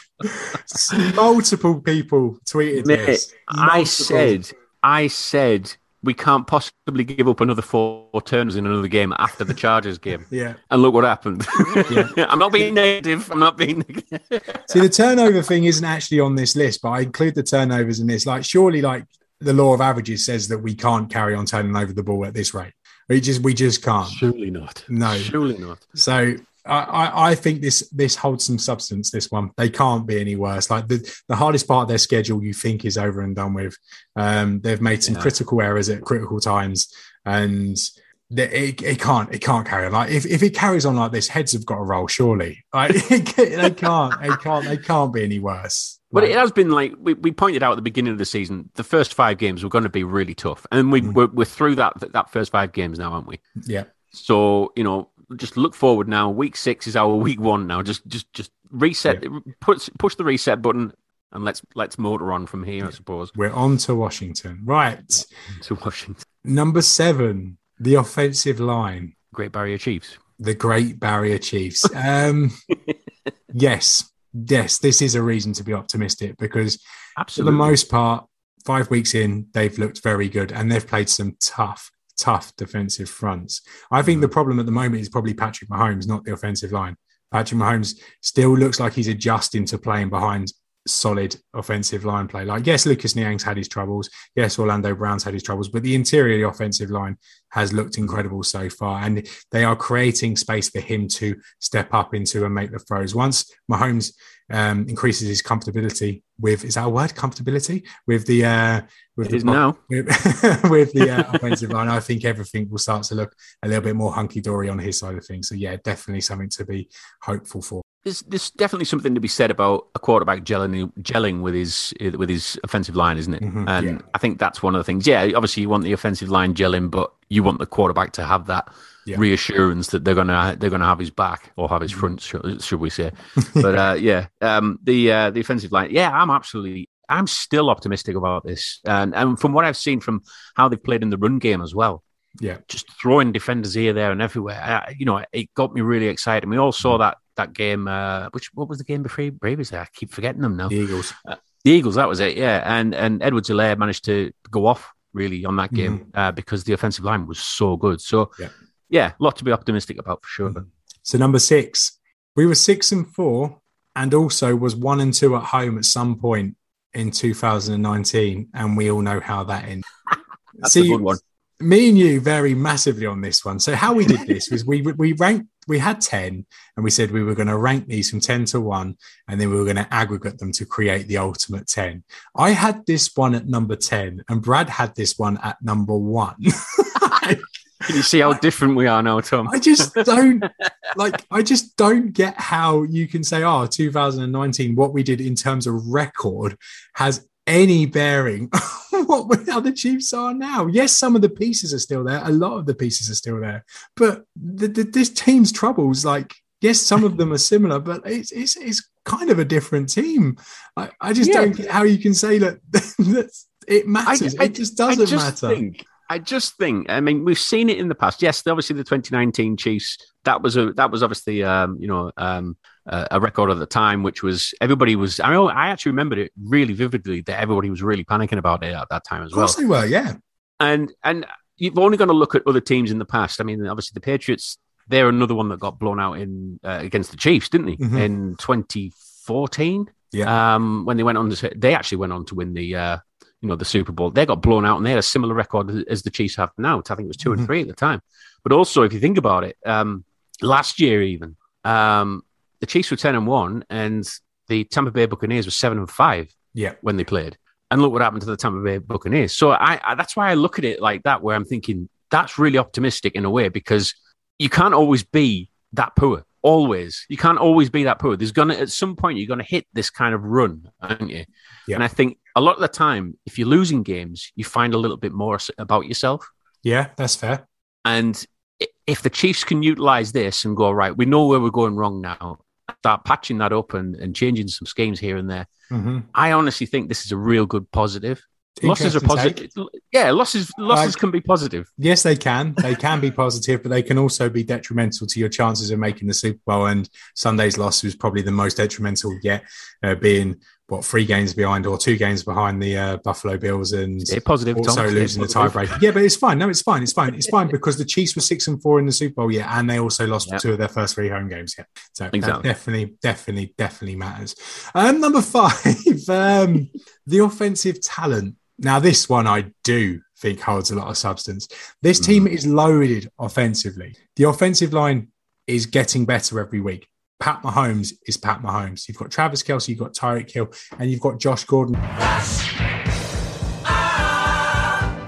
Multiple people tweeted Mate, this. Multiple. I said, I said, we can't possibly give up another four turns in another game after the Chargers game. yeah. And look what happened. yeah. I'm not being negative. I'm not being negative. See, the turnover thing isn't actually on this list, but I include the turnovers in this. Like, surely, like, the law of averages says that we can't carry on turning over the ball at this rate. We just, we just can't. Surely not. No. Surely not. So... I, I think this this holds some substance, this one. They can't be any worse. Like the, the hardest part of their schedule you think is over and done with. Um, they've made some yeah. critical errors at critical times and they, it, it can't it can't carry on. Like if, if it carries on like this, heads have got to roll, surely. Like they can't, they can't, they can't be any worse. But it has been like we, we pointed out at the beginning of the season, the first five games were going to be really tough. And we mm. we're, we're through that that first five games now, aren't we? Yeah. So, you know, just look forward now. Week six is our week one now. Just, just, just reset. Yeah. Push, push the reset button, and let's let's motor on from here. Yeah. I suppose we're on to Washington, right? Yeah, to Washington, number seven, the offensive line, Great Barrier Chiefs, the Great Barrier Chiefs. Um, yes, yes, this is a reason to be optimistic because, absolutely, for the most part, five weeks in, they've looked very good, and they've played some tough. tough defensive fronts. I think the problem at the moment is probably Patrick Mahomes, not the offensive line. Patrick Mahomes still looks like he's adjusting to playing behind solid offensive line play. Like, yes, Lucas Niang's had his troubles. Yes, Orlando Brown's had his troubles, but the interior of the offensive line has looked incredible so far, and they are creating space for him to step up into and make the throws. Once Mahomes um, increases his comfortability with, is that a word? Comfortability? With the... Uh, with it the, is now. With, with the uh, offensive line, I think everything will start to look a little bit more hunky-dory on his side of things. So, yeah, definitely something to be hopeful for. There's, there's definitely something to be said about a quarterback gelling, gelling with his with his offensive line, isn't it? Mm-hmm, and yeah. I think that's one of the things. Yeah, obviously you want the offensive line gelling, but you want the quarterback to have that yeah. reassurance that they're gonna they're gonna have his back or have his front, should we say? But uh, yeah, um, the uh, the offensive line. Yeah, I'm absolutely. I'm still optimistic about this, and and from what I've seen from how they've played in the run game as well. Yeah, just throwing defenders here, there, and everywhere. I, you know, it got me really excited. We all saw that. That game, uh, which what was the game before Braves? I keep forgetting them now. The Eagles, uh, the Eagles, that was it, yeah. And and Edwards-Helaire managed to go off really on that game mm-hmm. uh, because the offensive line was so good. So yeah. yeah, a lot to be optimistic about for sure. Mm-hmm. So number six, we were six and four and also was one and two at home at some point in two thousand nineteen, and we all know how that ended. That's See, a good one. Me and you vary massively on this one. So how we did this was we we ranked, we had ten, and we said we were going to rank these from ten to one, and then we were going to aggregate them to create the ultimate ten. I had this one at number ten, and Brad had this one at number one. Can you see how different we are now, Tom? I just don't like. I just don't get how you can say, "Oh, two thousand nineteen, what we did in terms of record has any bearing on what how the Chiefs are now." Yes, some of the pieces are still there. A lot of the pieces are still there, but the, the, this team's troubles, like, yes, some of them are similar, but it's it's, it's kind of a different team. I, I just yeah. don't get how you can say that, that it matters. I, I, it just doesn't I just matter. Think- I just think, I mean, we've seen it in the past. Yes, obviously the twenty nineteen Chiefs, that was a that was obviously, um, you know, um, a, a record at the time, which was everybody was, I mean, I actually remembered it really vividly that everybody was really panicking about it at that time as well. Of course they were, yeah. And, and you've only got to look at other teams in the past. I mean, obviously the Patriots, they're another one that got blown out in uh, against the Chiefs, didn't they? Mm-hmm. In twenty fourteen, yeah. Um, when they went on to, they actually went on to win the, uh, you know, the Super Bowl. They got blown out and they had a similar record as the Chiefs have now. I think it was two mm-hmm. and three at the time. But also, if you think about it, um, last year even, um, the Chiefs were ten and one and the Tampa Bay Buccaneers were seven and five yeah. when they played. And look what happened to the Tampa Bay Buccaneers. So I, I that's why I look at it like that, where I'm thinking that's really optimistic in a way, because you can't always be that poor. Always. You can't always be that poor. There's going to, at some point, you're going to hit this kind of run, aren't you? Yeah. And I think a lot of the time, if you're losing games, you find a little bit more about yourself. Yeah, that's fair. And if the Chiefs can utilize this and go, right, we know where we're going wrong now, start patching that up and, and changing some schemes here and there. Mm-hmm. I honestly think this is a real good positive. Losses are positive. Yeah, losses losses like, can be positive. Yes, they can. They can be positive, but they can also be detrimental to your chances of making the Super Bowl. And Sunday's loss was probably the most detrimental yet, uh, being what three games behind or two games behind the uh, Buffalo Bills, and yeah, positive, also Tom. losing yeah, the tiebreaker. Yeah, but it's fine. No, it's fine. It's fine. It's fine because the Chiefs were six and four in the Super Bowl, yeah, and they also lost yep. two of their first three home games, yeah. So exactly. that definitely, definitely, definitely matters. Um, number five, um, the offensive talent. Now, this one I do think holds a lot of substance. This team is loaded offensively. The offensive line is getting better every week. Pat Mahomes is Pat Mahomes. You've got Travis Kelce, you've got Tyreek Hill, and you've got Josh Gordon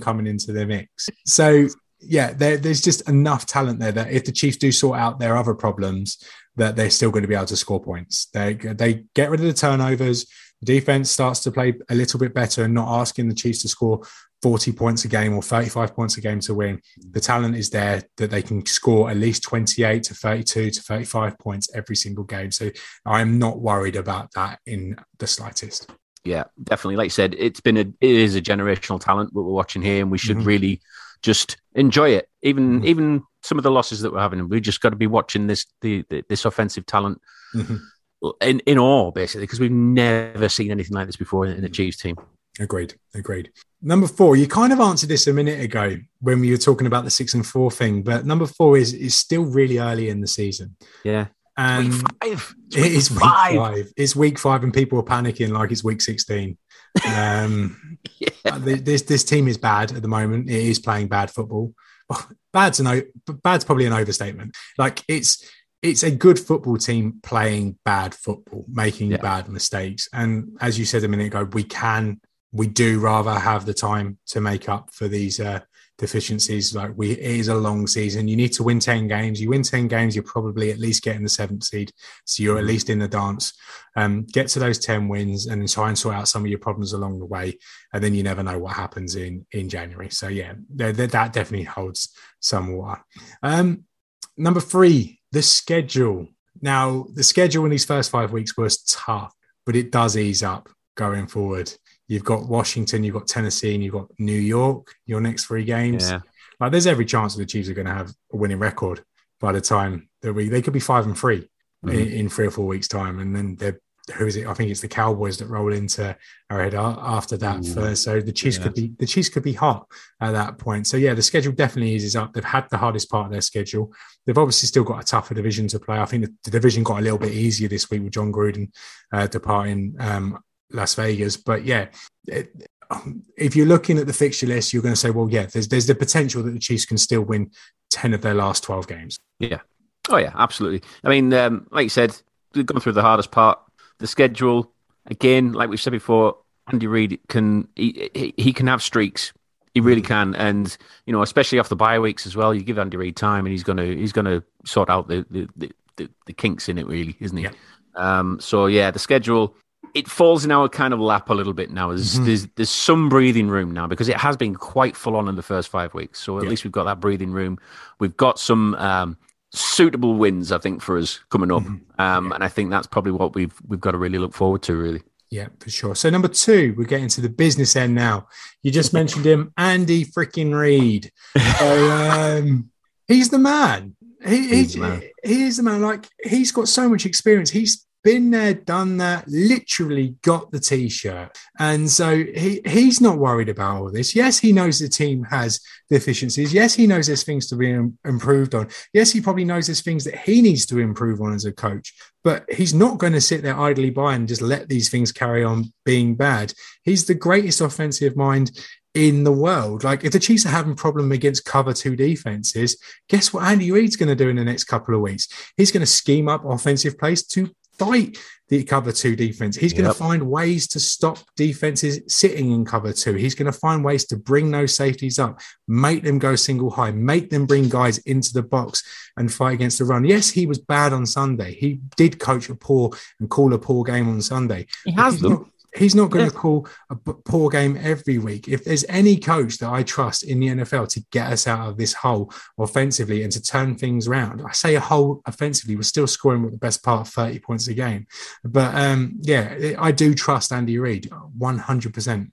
coming into the mix. So, yeah, there, there's just enough talent there that if the Chiefs do sort out their other problems, that they're still going to be able to score points. They, they get rid of the turnovers. Defense starts to play a little bit better and not asking the Chiefs to score forty points a game or thirty-five points a game to win. The talent is there that they can score at least twenty-eight to thirty-two to thirty-five points every single game. So I'm not worried about that in the slightest. Yeah, definitely. Like you said, it's been a, it is a generational talent what we're watching here, and we should mm-hmm. really just enjoy it. Even mm-hmm. even some of the losses that we're having, we just got to be watching this the, the this offensive talent. Mm-hmm. In, in awe, basically, because we've never seen anything like this before in the Chiefs team. Agreed, agreed. Number four, you kind of answered this a minute ago when we were talking about the six and four thing, but number four is is still really early in the season. Yeah. And week five. It's week it is week five. five. It's week five and people are panicking like it's week sixteen. Um, yeah. This this team is bad at the moment. It is playing bad football. Bad's, an, bad's probably an overstatement. Like it's... It's a good football team playing bad football, making yeah. bad mistakes. And as you said a minute ago, we can, we do rather have the time to make up for these uh, deficiencies. Like we, it is a long season. You need to win ten games. You win ten games, you're probably at least getting the seventh seed. So you're at least in the dance. Um, get to those ten wins and try and sort out some of your problems along the way. And then you never know what happens in, in January. So yeah, th- th- that definitely holds some water. Um, number three. The schedule. Now, the schedule in these first five weeks was tough, but it does ease up going forward. You've got Washington, you've got Tennessee, and you've got New York, your next three games. Yeah. Like, there's every chance that the Chiefs are going to have a winning record by the time that we, they could be five and three mm-hmm. in, in three or four weeks' time, and then they're who is it? I think it's the Cowboys that roll into Arrowhead after that. Mm. For, so the Chiefs yeah. could be the Chiefs could be hot at that point. So yeah, the schedule definitely is, is up. They've had the hardest part of their schedule. They've obviously still got a tougher division to play. I think the, the division got a little bit easier this week with John Gruden uh, departing um, Las Vegas. But yeah, it, if you're looking at the fixture list, you're going to say, well, yeah, there's there's the potential that the Chiefs can still win ten of their last twelve games. Yeah. Oh yeah, absolutely. I mean, um, like you said, they've gone through the hardest part. The schedule, again, like we've said before, Andy Reid can he, he, he can have streaks. He really can, and you know, especially off the bye weeks as well. You give Andy Reid time, and he's gonna he's gonna sort out the the, the, the kinks in it, really, isn't he? Yeah. Um, so yeah, the schedule, it falls in our kind of lap a little bit now. There's, mm-hmm. there's there's some breathing room now because it has been quite full on in the first five weeks. So at yeah. least we've got that breathing room. We've got some. Um, Suitable wins, I think, for us coming up, mm-hmm. um, yeah. and I think that's probably what we've we've got to really look forward to, really. Yeah, for sure. So number two, we're getting to the business end now. You just mentioned him, Andy freaking Reid. So, um, he's the man. He, he's he, the man. He is the man. Like, he's got so much experience. He's been there, done that. Literally got the t-shirt, and so he he's not worried about all this. Yes, he knows the team has deficiencies. Yes, he knows there's things to be im- improved on. Yes, he probably knows there's things that he needs to improve on as a coach, but he's not going to sit there idly by and just let these things carry on being bad. He's the greatest offensive mind in the world. Like, if the Chiefs are having a problem against cover two defenses, guess what Andy Reid's going to do in the next couple of weeks? He's going to scheme up offensive plays to fight the cover two defense. He's yep. going to find ways to stop defenses sitting in cover two. He's going to find ways to bring those safeties up, make them go single high, make them bring guys into the box and fight against the run. Yes, he was bad on Sunday. He did coach a poor and call a poor game on Sunday. He has he's them. Not, he's not going yeah. to call a poor game every week. If there's any coach that I trust in the N F L to get us out of this hole offensively and to turn things around, I say a hole offensively, we're still scoring with the best part of thirty points a game. But um, yeah, I do trust Andy Reid one hundred percent.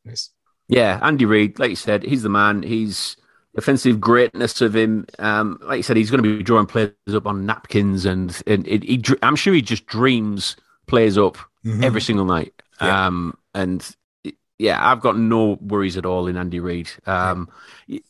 Yeah, Andy Reid, like you said, he's the man. He's offensive greatness of him. Um, like you said, he's going to be drawing players up on napkins, and, and it, he, I'm sure he just dreams players up mm-hmm. every single night. Yeah. Um, and yeah, I've got no worries at all in Andy Reid. Um,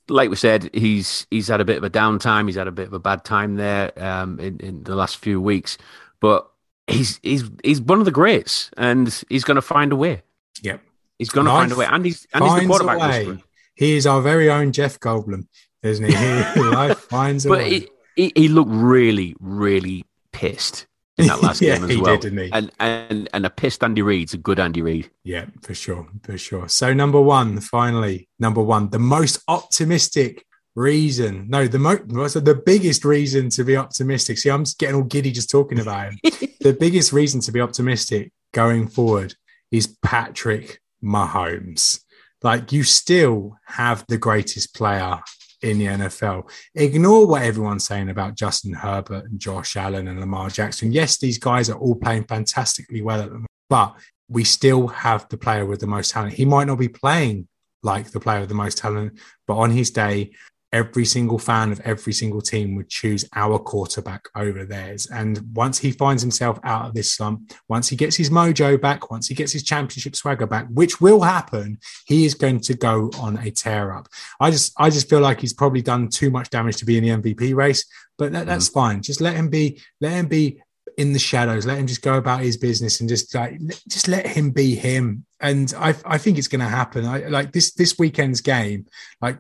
like we said, he's, he's had a bit of a downtime. He's had a bit of a bad time there, um, in, in the last few weeks, but he's, he's, he's one of the greats, and he's going to find a way. Yeah. He's going to find a way. And he's, and he's the quarterback. He is our very own Jeff Goldblum, isn't he? he life finds a but way. He, he looked really, really pissed in that last yeah, game as he well. Did, didn't he? And, and, and a pissed Andy Reid's a good Andy Reid. Yeah, for sure. For sure. So number one, finally, number one, the most optimistic reason. No, the most, the biggest reason to be optimistic. See, I'm just getting all giddy just talking about him. The biggest reason to be optimistic going forward is Patrick Mahomes. Like, you still have the greatest player in the N F L. Ignore what everyone's saying about Justin Herbert and Josh Allen and Lamar Jackson. Yes, these guys are all playing fantastically well at the moment, but we still have the player with the most talent. He might not be playing like the player with the most talent, but on his day, every single fan of every single team would choose our quarterback over theirs. And once he finds himself out of this slump, once he gets his mojo back, once he gets his championship swagger back, which will happen, he is going to go on a tear up. I just, I just feel like he's probably done too much damage to be in the M V P race, but that, that's mm. fine. Just let him be, let him be in the shadows. Let him just go about his business and just like, just let him be him. And I, I think it's going to happen. I, like this, this weekend's game, like,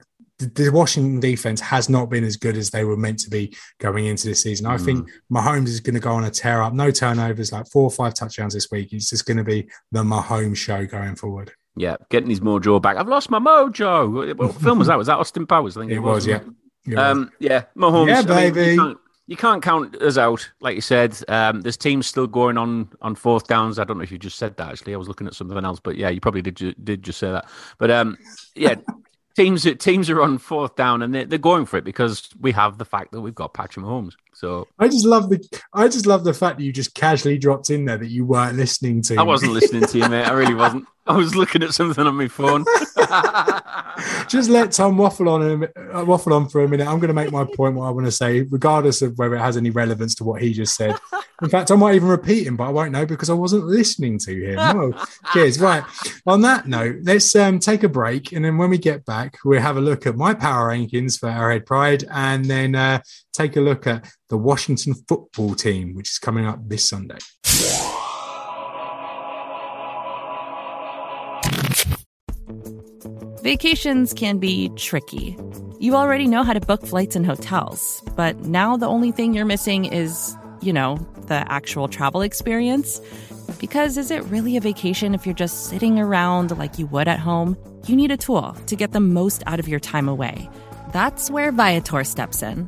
the Washington defense has not been as good as they were meant to be going into this season. I mm. think Mahomes is going to go on a tear up, no turnovers, like four or five touchdowns this week. It's just going to be the Mahomes show going forward. Yeah. Getting his mojo back. I've lost my mojo. What film was that? Was that Austin Powers? I think it, it was. was yeah. It um, was. Yeah. Mahomes. Yeah, baby. I mean, you, can't, you can't count us out. Like you said, um, this team's still going on, on fourth downs. I don't know if you just said that, actually. I was looking at something else, but yeah, you probably did, ju- did just say that, but um, yeah, Teams teams are on fourth down, and they're, they're going for it because we have the fact that we've got Patrick Mahomes. So I just love the I just love the fact that you just casually dropped in there that you weren't listening to. I wasn't listening to you, mate. I really wasn't. I was looking at something on my phone. Just let Tom waffle on a, waffle on for a minute. I'm going to make my point, what I want to say, regardless of whether it has any relevance to what he just said. In fact, I might even repeat him, but I won't know because I wasn't listening to him. Oh, cheers. Right. On that note, let's um, take a break. And then when we get back, we'll have a look at my power rankings for Arrowhead Pride and then uh, take a look at the Washington Football Team, which is coming up this Sunday. Vacations can be tricky. You already know how to book flights and hotels, but now the only thing you're missing is, you know, the actual travel experience. Because is it really a vacation if you're just sitting around like you would at home? You need a tool to get the most out of your time away. That's where Viator steps in.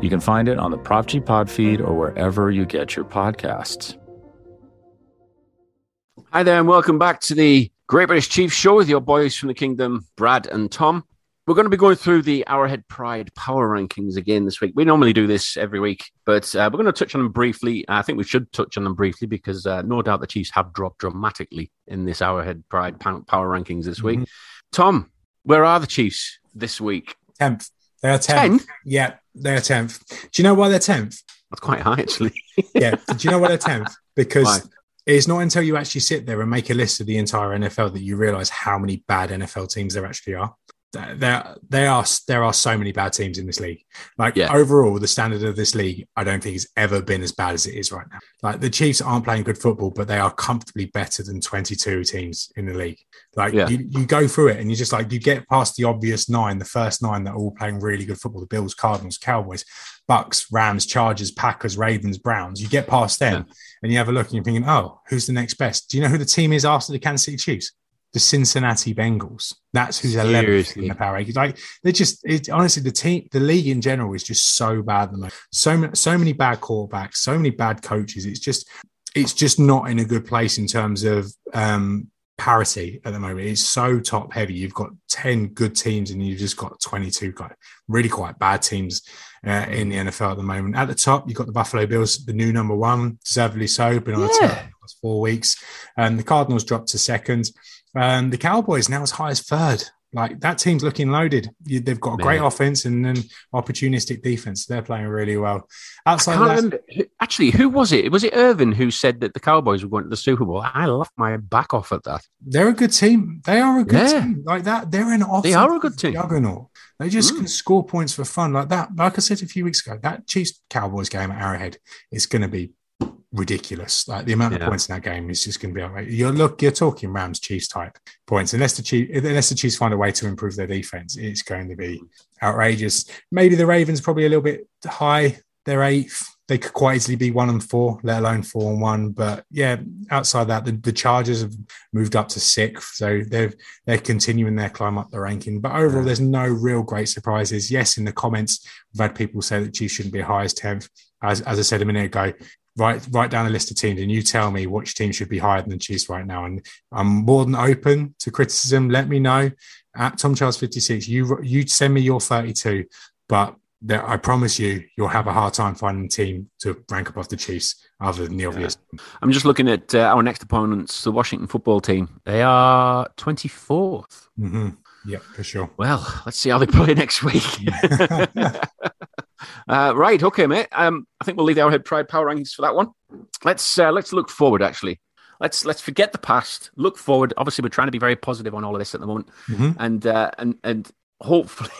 You can find it on the Prof G Pod feed or wherever you get your podcasts. Hi there, and welcome back to the Great British Chiefs Show with your boys from the kingdom, Brad and Tom. We're going to be going through the Arrowhead Pride power rankings again this week. We normally do this every week, but uh, we're going to touch on them briefly. I think we should touch on them briefly because uh, no doubt the Chiefs have dropped dramatically in this Arrowhead Pride power rankings this week. Mm-hmm. Tom, where are the Chiefs this week? tenth. They are tenth. Yeah, they are tenth. Do you know why they're tenth? That's quite high, actually. Yeah. Do you know why they're tenth? Because why? It's not until you actually sit there and make a list of the entire N F L that you realise how many bad N F L teams there actually are. There, there are there are so many bad teams in this league. Like, yeah. Overall, the standard of this league, I don't think has ever been as bad as it is right now. Like, the Chiefs aren't playing good football, but they are comfortably better than twenty-two teams in the league. Like, yeah. you, you go through it and you just like, you get past the obvious nine, the first nine that are all playing really good football, the Bills, Cardinals, Cowboys, Bucks, Rams, Chargers, Packers, Ravens, Browns. You get past them yeah. and you have a look and you're thinking, oh, who's the next best? Do you know who the team is after the Kansas City Chiefs? The Cincinnati Bengals. That's who's eleventh in the power rankings. Like, they're just, it's honestly, the team, the league in general is just so bad at the moment. So, so many bad quarterbacks, so many bad coaches. It's just, it's just not in a good place in terms of um, parity at the moment. It's so top heavy. You've got ten good teams and you've just got twenty-two quite, really quite bad teams uh, in the N F L at the moment. At the top, you've got the Buffalo Bills, the new number one, deservedly so, been on yeah. a tear for four weeks. And um, the Cardinals dropped to second. Um, the Cowboys now as high as third. Like, that team's looking loaded. You, they've got a great Man. offense and an opportunistic defense. They're playing really well. Outside I can't of that, actually, who was it? Was it Irvin who said that the Cowboys were going to the Super Bowl? I laughed my back off at that. They're a good team. They are a good yeah. team. Like that, they're an offense. They are a good team. Juggernaut. They just mm. can score points for fun like that. Like I said a few weeks ago, that Chiefs Cowboys game at Arrowhead is going to be ridiculous. Like, the amount of yeah. points in that game is just going to be outrageous. Right. You're look, you're talking Rams Chiefs type points. Unless the Chiefs, unless the Chiefs find a way to improve their defense, it's going to be outrageous. Maybe the Ravens probably a little bit high. They're eighth. They could quite easily be one and four, let alone four and one. But yeah, outside that, the, the Chargers have moved up to sixth, so they're they're continuing their climb up the ranking. But overall, yeah. there's no real great surprises. Yes, in the comments, we've had people say that Chiefs shouldn't be high as tenth. As as I said a minute ago. Write, write down a list of teams and you tell me which team should be higher than the Chiefs right now. And I'm more than open to criticism. Let me know at Tom Childs fifty-six. You you send me your thirty-two, but there, I promise you, you'll have a hard time finding a team to rank above the Chiefs other than the yeah. obvious. I'm just looking at uh, our next opponents, the Washington Football Team. They are twenty-fourth. Mm-hmm. Yeah, for sure. Well, let's see how they play next week. Uh, right, okay, mate. Um, I think we'll leave the Arrowhead Pride power rankings for that one. Let's uh, let's look forward, actually. Let's let's forget the past. Look forward. Obviously, we're trying to be very positive on all of this at the moment, mm-hmm. and uh, and and hopefully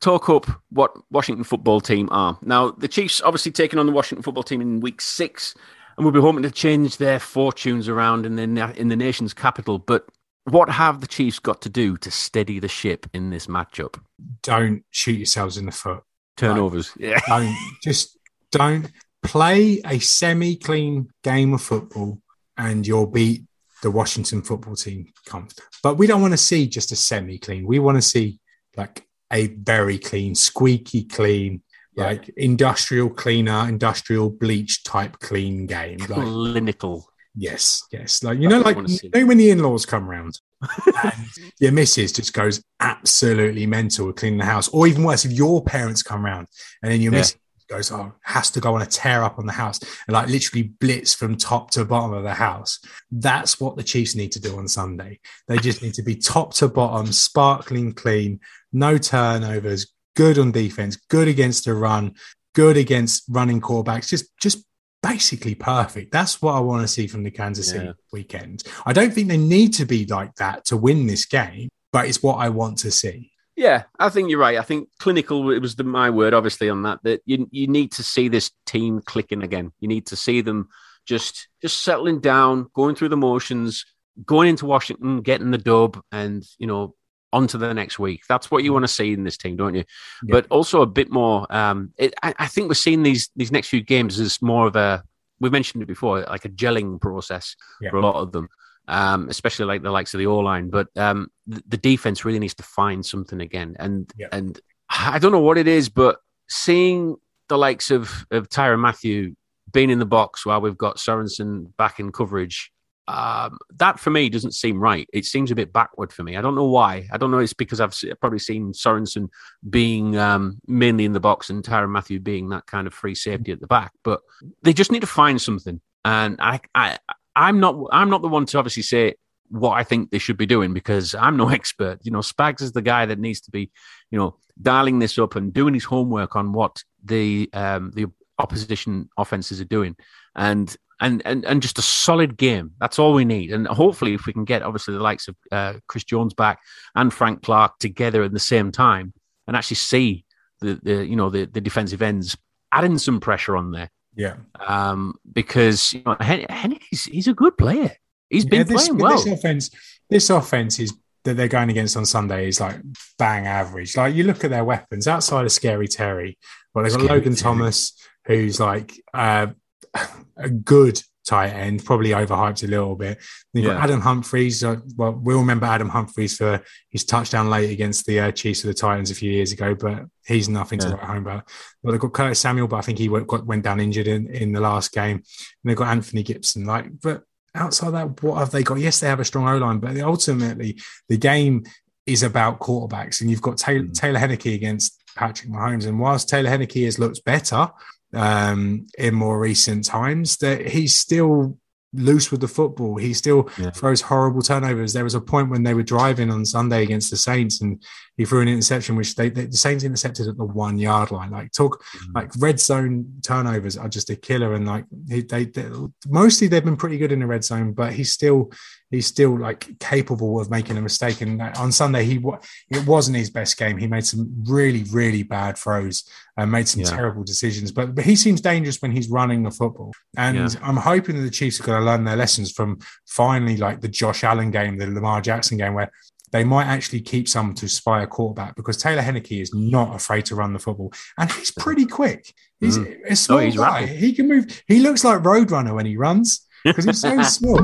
talk up what Washington Football Team are. Now, the Chiefs obviously taking on the Washington Football Team in week six, and we'll be hoping to change their fortunes around in the in the nation's capital. But what have the Chiefs got to do to steady the ship in this matchup? Don't shoot yourselves in the foot. Turnovers. Don't, yeah. don't, just don't play a semi-clean game of football and you'll beat the Washington Football Team comfortably. But we don't want to see just a semi-clean. We want to see like a very clean, squeaky clean, yeah. like industrial cleaner, industrial bleach type clean game. Like, clinical. Yes, yes. Like, you know, like, you know when the in-laws come round and your missus just goes absolutely mental cleaning the house, or even worse, if your parents come round and then your yeah. missus goes, oh, has to go on a tear up on the house and like literally blitz from top to bottom of the house. That's what the Chiefs need to do on Sunday. They just need to be top to bottom, sparkling clean, no turnovers, good on defense, good against the run, good against running quarterbacks, just, just, basically perfect. That's what I want to see from the Kansas City yeah. weekend. I don't think they need to be like that to win this game, but it's what I want to see. Yeah, I think you're right. I think clinical, it was the, my word, obviously, on that, that you you need to see this team clicking again. You need to see them just just settling down, going through the motions, going into Washington, getting the dub and, you know, onto the next week. That's what you want to see in this team, don't you? Yeah. But also a bit more. Um, it, I, I think we're seeing these these next few games as more of a. We've mentioned it before, like a gelling process yeah. for a lot of them, um, especially like the likes of the O line. But um, the, the defense really needs to find something again, and yeah. and I don't know what it is, but seeing the likes of of Tyrann Mathieu being in the box while we've got Sorensen back in coverage. Um, that for me doesn't seem right. It seems a bit backward for me. I don't know why. I don't know. It's because I've probably seen Sorensen being um, mainly in the box and Tyrann Mathieu being that kind of free safety at the back. But they just need to find something. And I, I, I'm not. I'm not the one to obviously say what I think they should be doing because I'm no expert. You know, Spags is the guy that needs to be, you know, dialing this up and doing his homework on what the um, the opposition offenses are doing. And. And, and and just a solid game. That's all we need. And hopefully if we can get, obviously, the likes of uh, Chris Jones back and Frank Clark together at the same time and actually see the, the you know, the, the defensive ends adding some pressure on there. Yeah. Um, because, you know, Hen- Hen- he's, he's a good player. He's been yeah, this, playing well. This offense, this offense is, that they're going against on Sunday is like bang average. Like, you look at their weapons outside of Scary Terry. Well, they've got Scary Logan Terry. Thomas, who's like... Uh, a good tight end, probably overhyped a little bit. You've yeah. got Adam Humphries. Uh, well, we'll remember Adam Humphries for his touchdown late against the uh, Chiefs or the Titans a few years ago, but he's nothing yeah. to write home about. Well, they've got Curtis Samuel, but I think he went, got, went down injured in, in the last game. And they've got Anthony Gibson. Like, but outside that, what have they got? Yes, they have a strong O-line, but ultimately the game is about quarterbacks. And you've got Taylor, mm. Taylor Heinicke against Patrick Mahomes. And whilst Taylor Heinicke has looked better, Um, in more recent times, that he's still loose with the football. He still yeah. throws horrible turnovers. There was a point when they were driving on Sunday against the Saints, and he threw an interception, which they, they the Saints intercepted at the one yard line. Like talk, mm-hmm. like red zone turnovers are just a killer. And like he, they, they mostly they've been pretty good in the red zone, but he's still he's still like capable of making a mistake. And on Sunday, he it wasn't his best game. He made some really really bad throws. And made some yeah. terrible decisions, but, but he seems dangerous when he's running the football. And yeah. I'm hoping that the Chiefs are going to learn their lessons from finally like the Josh Allen game, the Lamar Jackson game, where they might actually keep someone to spy a quarterback because Taylor Heinicke is not afraid to run the football. And he's pretty quick. He's mm. a small oh, he's guy. Rapid. He can move. He looks like Roadrunner when he runs because he's so small.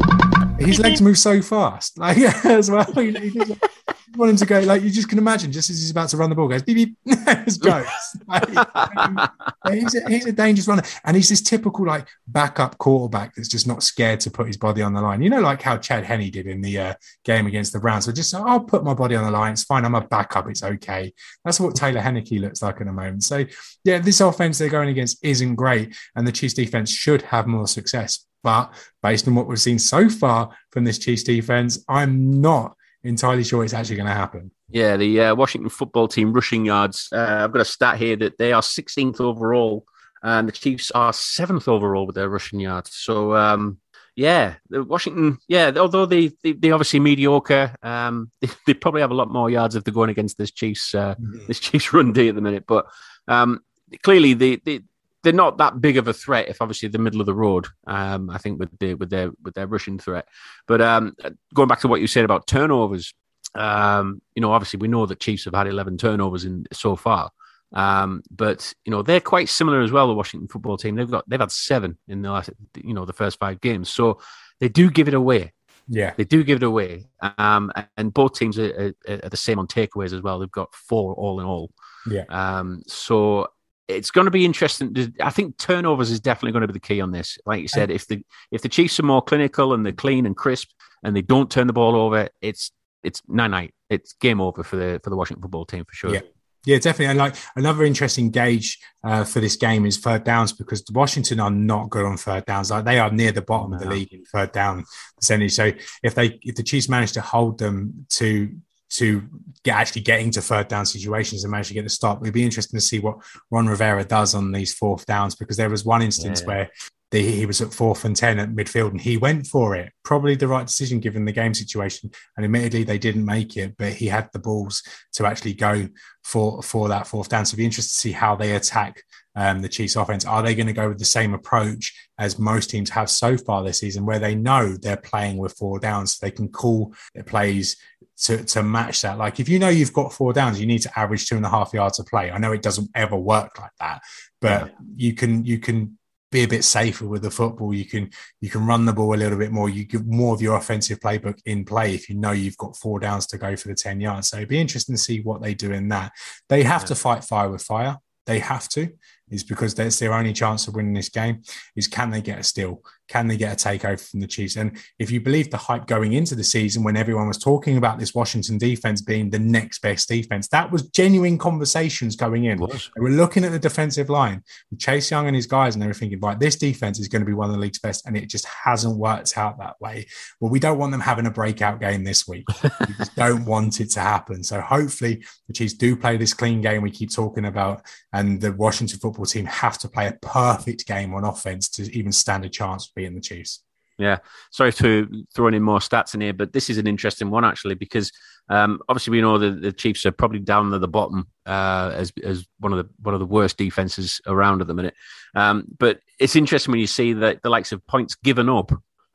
His legs move so fast. Like as well. He, he does, like, want him to go like you just can imagine just as he's about to run the ball goes beep beep it's goes like, um, he's, a, he's a dangerous runner and he's this typical like backup quarterback that's just not scared to put his body on the line, you know, like how Chad Henne did in the uh, game against the Browns. So just oh, I'll put my body on the line, it's fine, I'm a backup, it's okay. That's what Taylor Heinicke looks like at the moment. So yeah, this offense they're going against isn't great and the Chiefs defense should have more success, but based on what we've seen so far from this Chiefs defense, I'm not entirely sure it's actually going to happen. Yeah, the uh, Washington Football Team rushing yards. Uh, I've got a stat here that they are sixteenth overall, and the Chiefs are seventh overall with their rushing yards. So, um, yeah, the Washington, yeah, although they, they, they obviously mediocre, um, they, they probably have a lot more yards if they're going against this Chiefs uh, mm-hmm. this Chiefs run D at the minute. But um, clearly, they, they they're not that big of a threat if obviously the middle of the road. Um, I think with the, with their with their rushing threat. But um, going back to what you said about turnovers. Um, you know, obviously we know that Chiefs have had eleven turnovers in so far, um, but you know they're quite similar as well. The Washington Football Team, they've got they've had seven in the last, you know, the first five games, so they do give it away. Yeah, they do give it away. Um, and both teams are, are, are the same on takeaways as well. They've got four all in all. Yeah. Um, so it's going to be interesting. I think turnovers is definitely going to be the key on this. Like you said, if the if the Chiefs are more clinical and they're clean and crisp and they don't turn the ball over, it's It's nine night. It's game over for the for the Washington Football Team for sure. Yeah, yeah, definitely. And like another interesting gauge uh, for this game is third downs, because Washington are not good on third downs. Like they are near the bottom of the league in third down percentage. So if they if the Chiefs manage to hold them to to get actually get into third down situations and manage to get the stop, it'd be interesting to see what Ron Rivera does on these fourth downs, because there was one instance yeah. where. The, he was at fourth and ten at midfield and he went for it. Probably the right decision given the game situation. And admittedly, they didn't make it, but he had the balls to actually go for, for that fourth down. So it'd be interesting to see how they attack um, the Chiefs offense. Are they going to go with the same approach as most teams have so far this season, where they know they're playing with four downs, so they can call their plays to, to match that? Like if you know you've got four downs, you need to average two and a half yards a play. I know it doesn't ever work like that, but yeah. you can, you can, be a bit safer with the football. You can you can run the ball a little bit more. You get more of your offensive playbook in play if you know you've got four downs to go for the ten yards. So it'd be interesting to see what they do in that. They have yeah. to fight fire with fire. They have to. It's because that's their only chance of winning this game is can they get a steal? Can they get a takeover from the Chiefs? And if you believe the hype going into the season, when everyone was talking about this Washington defense being the next best defense, that was genuine conversations going in. They were looking at the defensive line with Chase Young and his guys, and they were thinking, right, this defense is going to be one of the league's best, and it just hasn't worked out that way. Well, we don't want them having a breakout game this week. We just don't want it to happen. So hopefully the Chiefs do play this clean game we keep talking about, and the Washington football team have to play a perfect game on offense to even stand a chance being the Chiefs. Yeah. Sorry to throw in more stats in here, but this is an interesting one actually, because um, obviously we know that the Chiefs are probably down at the bottom uh, as as one of the one of the worst defenses around at the minute. Um, but it's interesting when you see that the likes of points given up,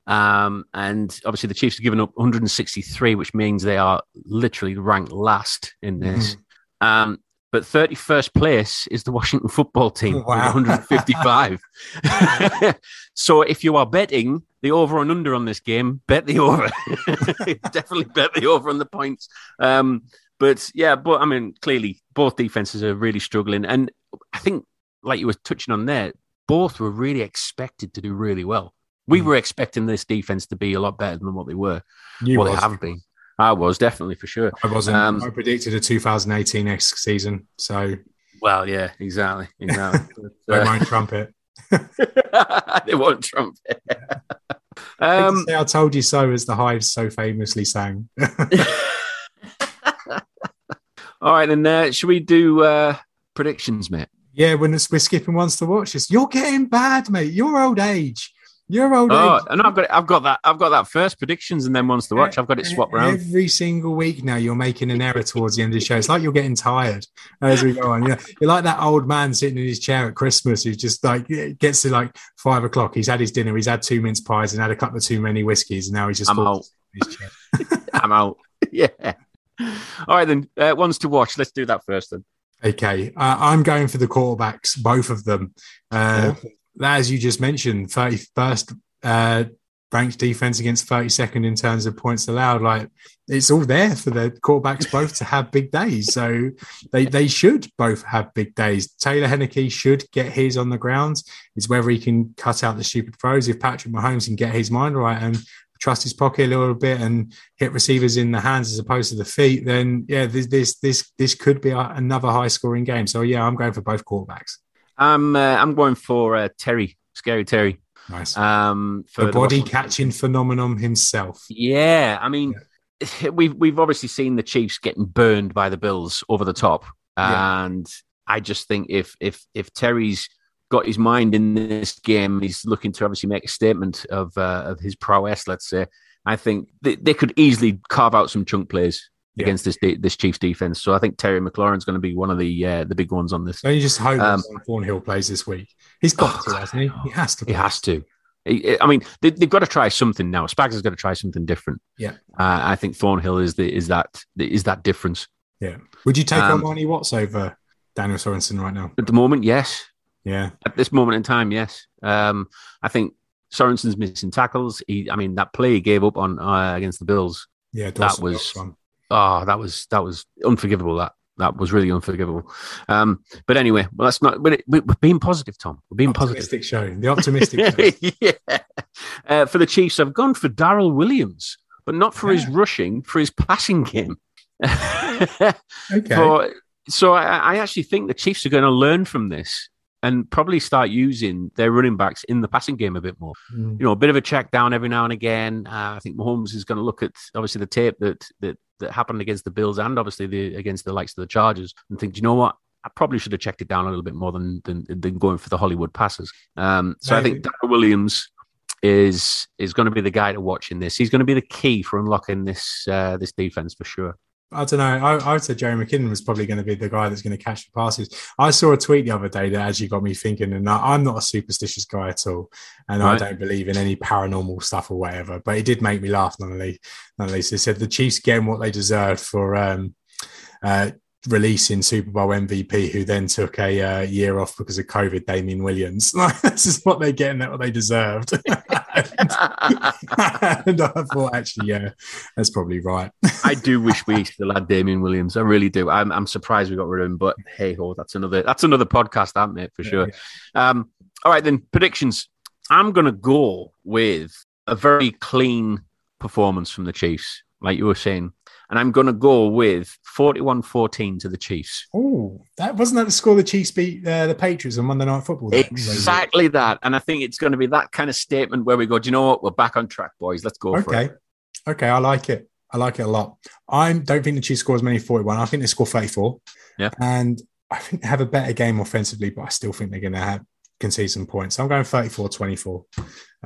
um, and obviously the Chiefs have given up one hundred sixty-three, which means they are literally ranked last in this. Mm-hmm. Um, But thirty-first place is the Washington Football Team with wow. one hundred fifty-five. So if you are betting the over and under on this game, bet the over. Definitely bet the over on the points. Um, but yeah, but I mean, clearly both defenses are really struggling. And I think, like you were touching on there, both were really expected to do really well. We mm. were expecting this defense to be a lot better than what they were. You well, was. They have been. I was definitely for sure. I wasn't. Um, I predicted a two thousand eighteen-esque season. So, well, yeah, exactly. exactly. They uh, won't trump it. They won't trump it. um, I, I told you so, as the Hives so famously sang. All right, then. Uh, should we do uh, predictions, mate? Yeah, when it's, we're skipping ones to watch. It's, you're getting bad, mate. Your old age. Your old oh, age. And I've got it, I've got that. I've got that first predictions and then ones to watch. I've got it swapped around every single week now. You're making an error towards the end of the show. It's like you're getting tired as we go on. You know, you're like that old man sitting in his chair at Christmas who just like gets to like five o'clock. He's had his dinner. He's had two mince pies and had a couple of too many whiskeys, and now he's just I'm out. His chair. I'm out. Yeah. All right then. Uh, ones to watch. Let's do that first then. Okay. Uh, I'm going for the quarterbacks, both of them. Uh, yeah. As you just mentioned, thirty-first uh, ranked defense against thirty-second in terms of points allowed. Like it's all there for the quarterbacks both to have big days. So they, they should both have big days. Taylor Heinicke should get his on the ground. It's whether he can cut out the stupid throws. If Patrick Mahomes can get his mind right and trust his pocket a little bit and hit receivers in the hands as opposed to the feet, then yeah, this this this this could be another high scoring game. So yeah, I'm going for both quarterbacks. I'm uh, I'm going for uh, Terry, Scary Terry. Nice. Um, for the body the catching phenomenon himself. Yeah, I mean, we've we've obviously seen the Chiefs getting burned by the Bills over the top, yeah. and I just think if if if Terry's got his mind in this game, he's looking to obviously make a statement of uh, of his prowess. Let's say, I think they, they could easily carve out some chunk plays yeah. against this this Chiefs defense. So I think Terry McLaurin's going to be one of the uh, the big ones on this. No, you just hope um, Thornhill plays this week. He's got oh, to, hasn't he? He has to. Play. He has to. I mean, they, they've got to try something now. Spags has got to try something different. Yeah, uh, I think Thornhill is the, is that is that difference. Yeah. Would you take um, Armani Watts over Daniel Sorensen right now? At the moment, yes. Yeah. At this moment in time, yes. Um, I think Sorensen's missing tackles. He, I mean, that play he gave up on uh, against the Bills. Yeah, that was oh, that was that was unforgivable. That that was really unforgivable. Um, but anyway, well, that's not. We're, we're being positive, Tom. We're being optimistic positive. The optimistic show. The optimistic show. Yeah. Uh, for the Chiefs, I've gone for Darryl Williams, but not for yeah. his rushing, for his passing game. okay. For, so I, I actually think the Chiefs are going to learn from this and probably start using their running backs in the passing game a bit more. Mm. You know, a bit of a check down every now and again. Uh, I think Mahomes is going to look at, obviously, the tape that, that that happened against the Bills and, obviously, the against the likes of the Chargers and think, do you know what? I probably should have checked it down a little bit more than than, than going for the Hollywood passes. Um, so Maybe. I think Darryl Williams is is going to be the guy to watch in this. He's going to be the key for unlocking this uh, this defense for sure. I don't know. I, I would say Jerry McKinnon was probably going to be the guy that's going to catch the passes. I saw a tweet the other day that actually got me thinking, and I, I'm not a superstitious guy at all, and right. I don't believe in any paranormal stuff or whatever, but it did make me laugh nonetheless. nonetheless. It said the Chiefs getting what they deserved for um, uh, releasing Super Bowl M V P, who then took a uh, year off because of COVID, Damien Williams. Like, this is what they're getting at what they deserved. and, and I thought, actually, yeah, that's probably right. I do wish we still had Damien Williams. I really do. I'm, I'm surprised we got rid of him, but hey ho, that's another that's another podcast, aren't it? For sure. Yeah, yeah. Um, all right, then predictions. I'm going to go with a very clean performance from the Chiefs, like you were saying, and I'm going to go with forty-one fourteen to the Chiefs. Oh, that wasn't that the score the Chiefs beat uh, the Patriots on Monday Night Football? That exactly that. And I think it's going to be that kind of statement where we go, do you know what? We're back on track, boys. Let's go okay. for it. Okay. Okay, I like it. I like it a lot. I don't think the Chiefs score as many as forty-one. I think they score thirty-four. Yeah. And I think they have a better game offensively, but I still think they're going to have concede some points. So I'm going thirty-four twenty-four.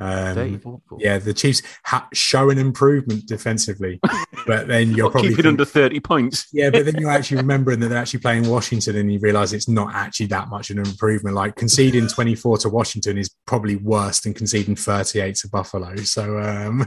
Um, yeah, the Chiefs ha- show an improvement defensively, but then you're probably keep it under thirty points. Yeah, but then you're actually remembering that they're actually playing Washington, and you realise it's not actually that much of an improvement. Like conceding twenty-four to Washington is probably worse than conceding thirty-eight to Buffalo. So um,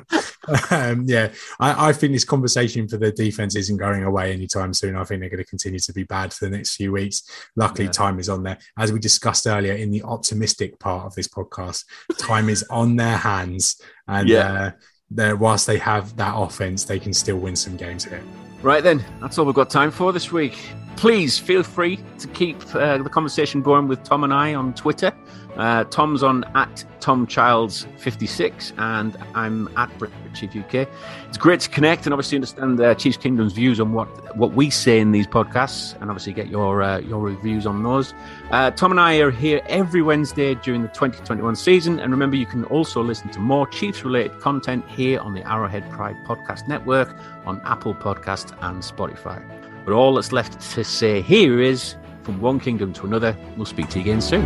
um, yeah, I, I think this conversation for the defense isn't going away anytime soon. I think they're going to continue to be bad for the next few weeks. Luckily, yeah. time is on there, as we discussed earlier in the optimistic part of this podcast. Time is on there. Their hands, and yeah. uh, whilst they have that offense, they can still win some games here. Right then, that's all we've got time for this week. Please feel free to keep uh, the conversation going with Tom and I on Twitter. Uh, Tom's on at Tom Childs fifty-six, and I'm at Brett Chief U K. It's great to connect and obviously understand uh, Chiefs Kingdom's views on what what we say in these podcasts, and obviously get your uh, your reviews on those. Uh, Tom and I are here every Wednesday during the twenty twenty-one season, and remember you can also listen to more Chiefs related content here on the Arrowhead Pride Podcast Network on Apple Podcasts and Spotify. But all that's left to say here is, from one kingdom to another, we'll speak to you again soon.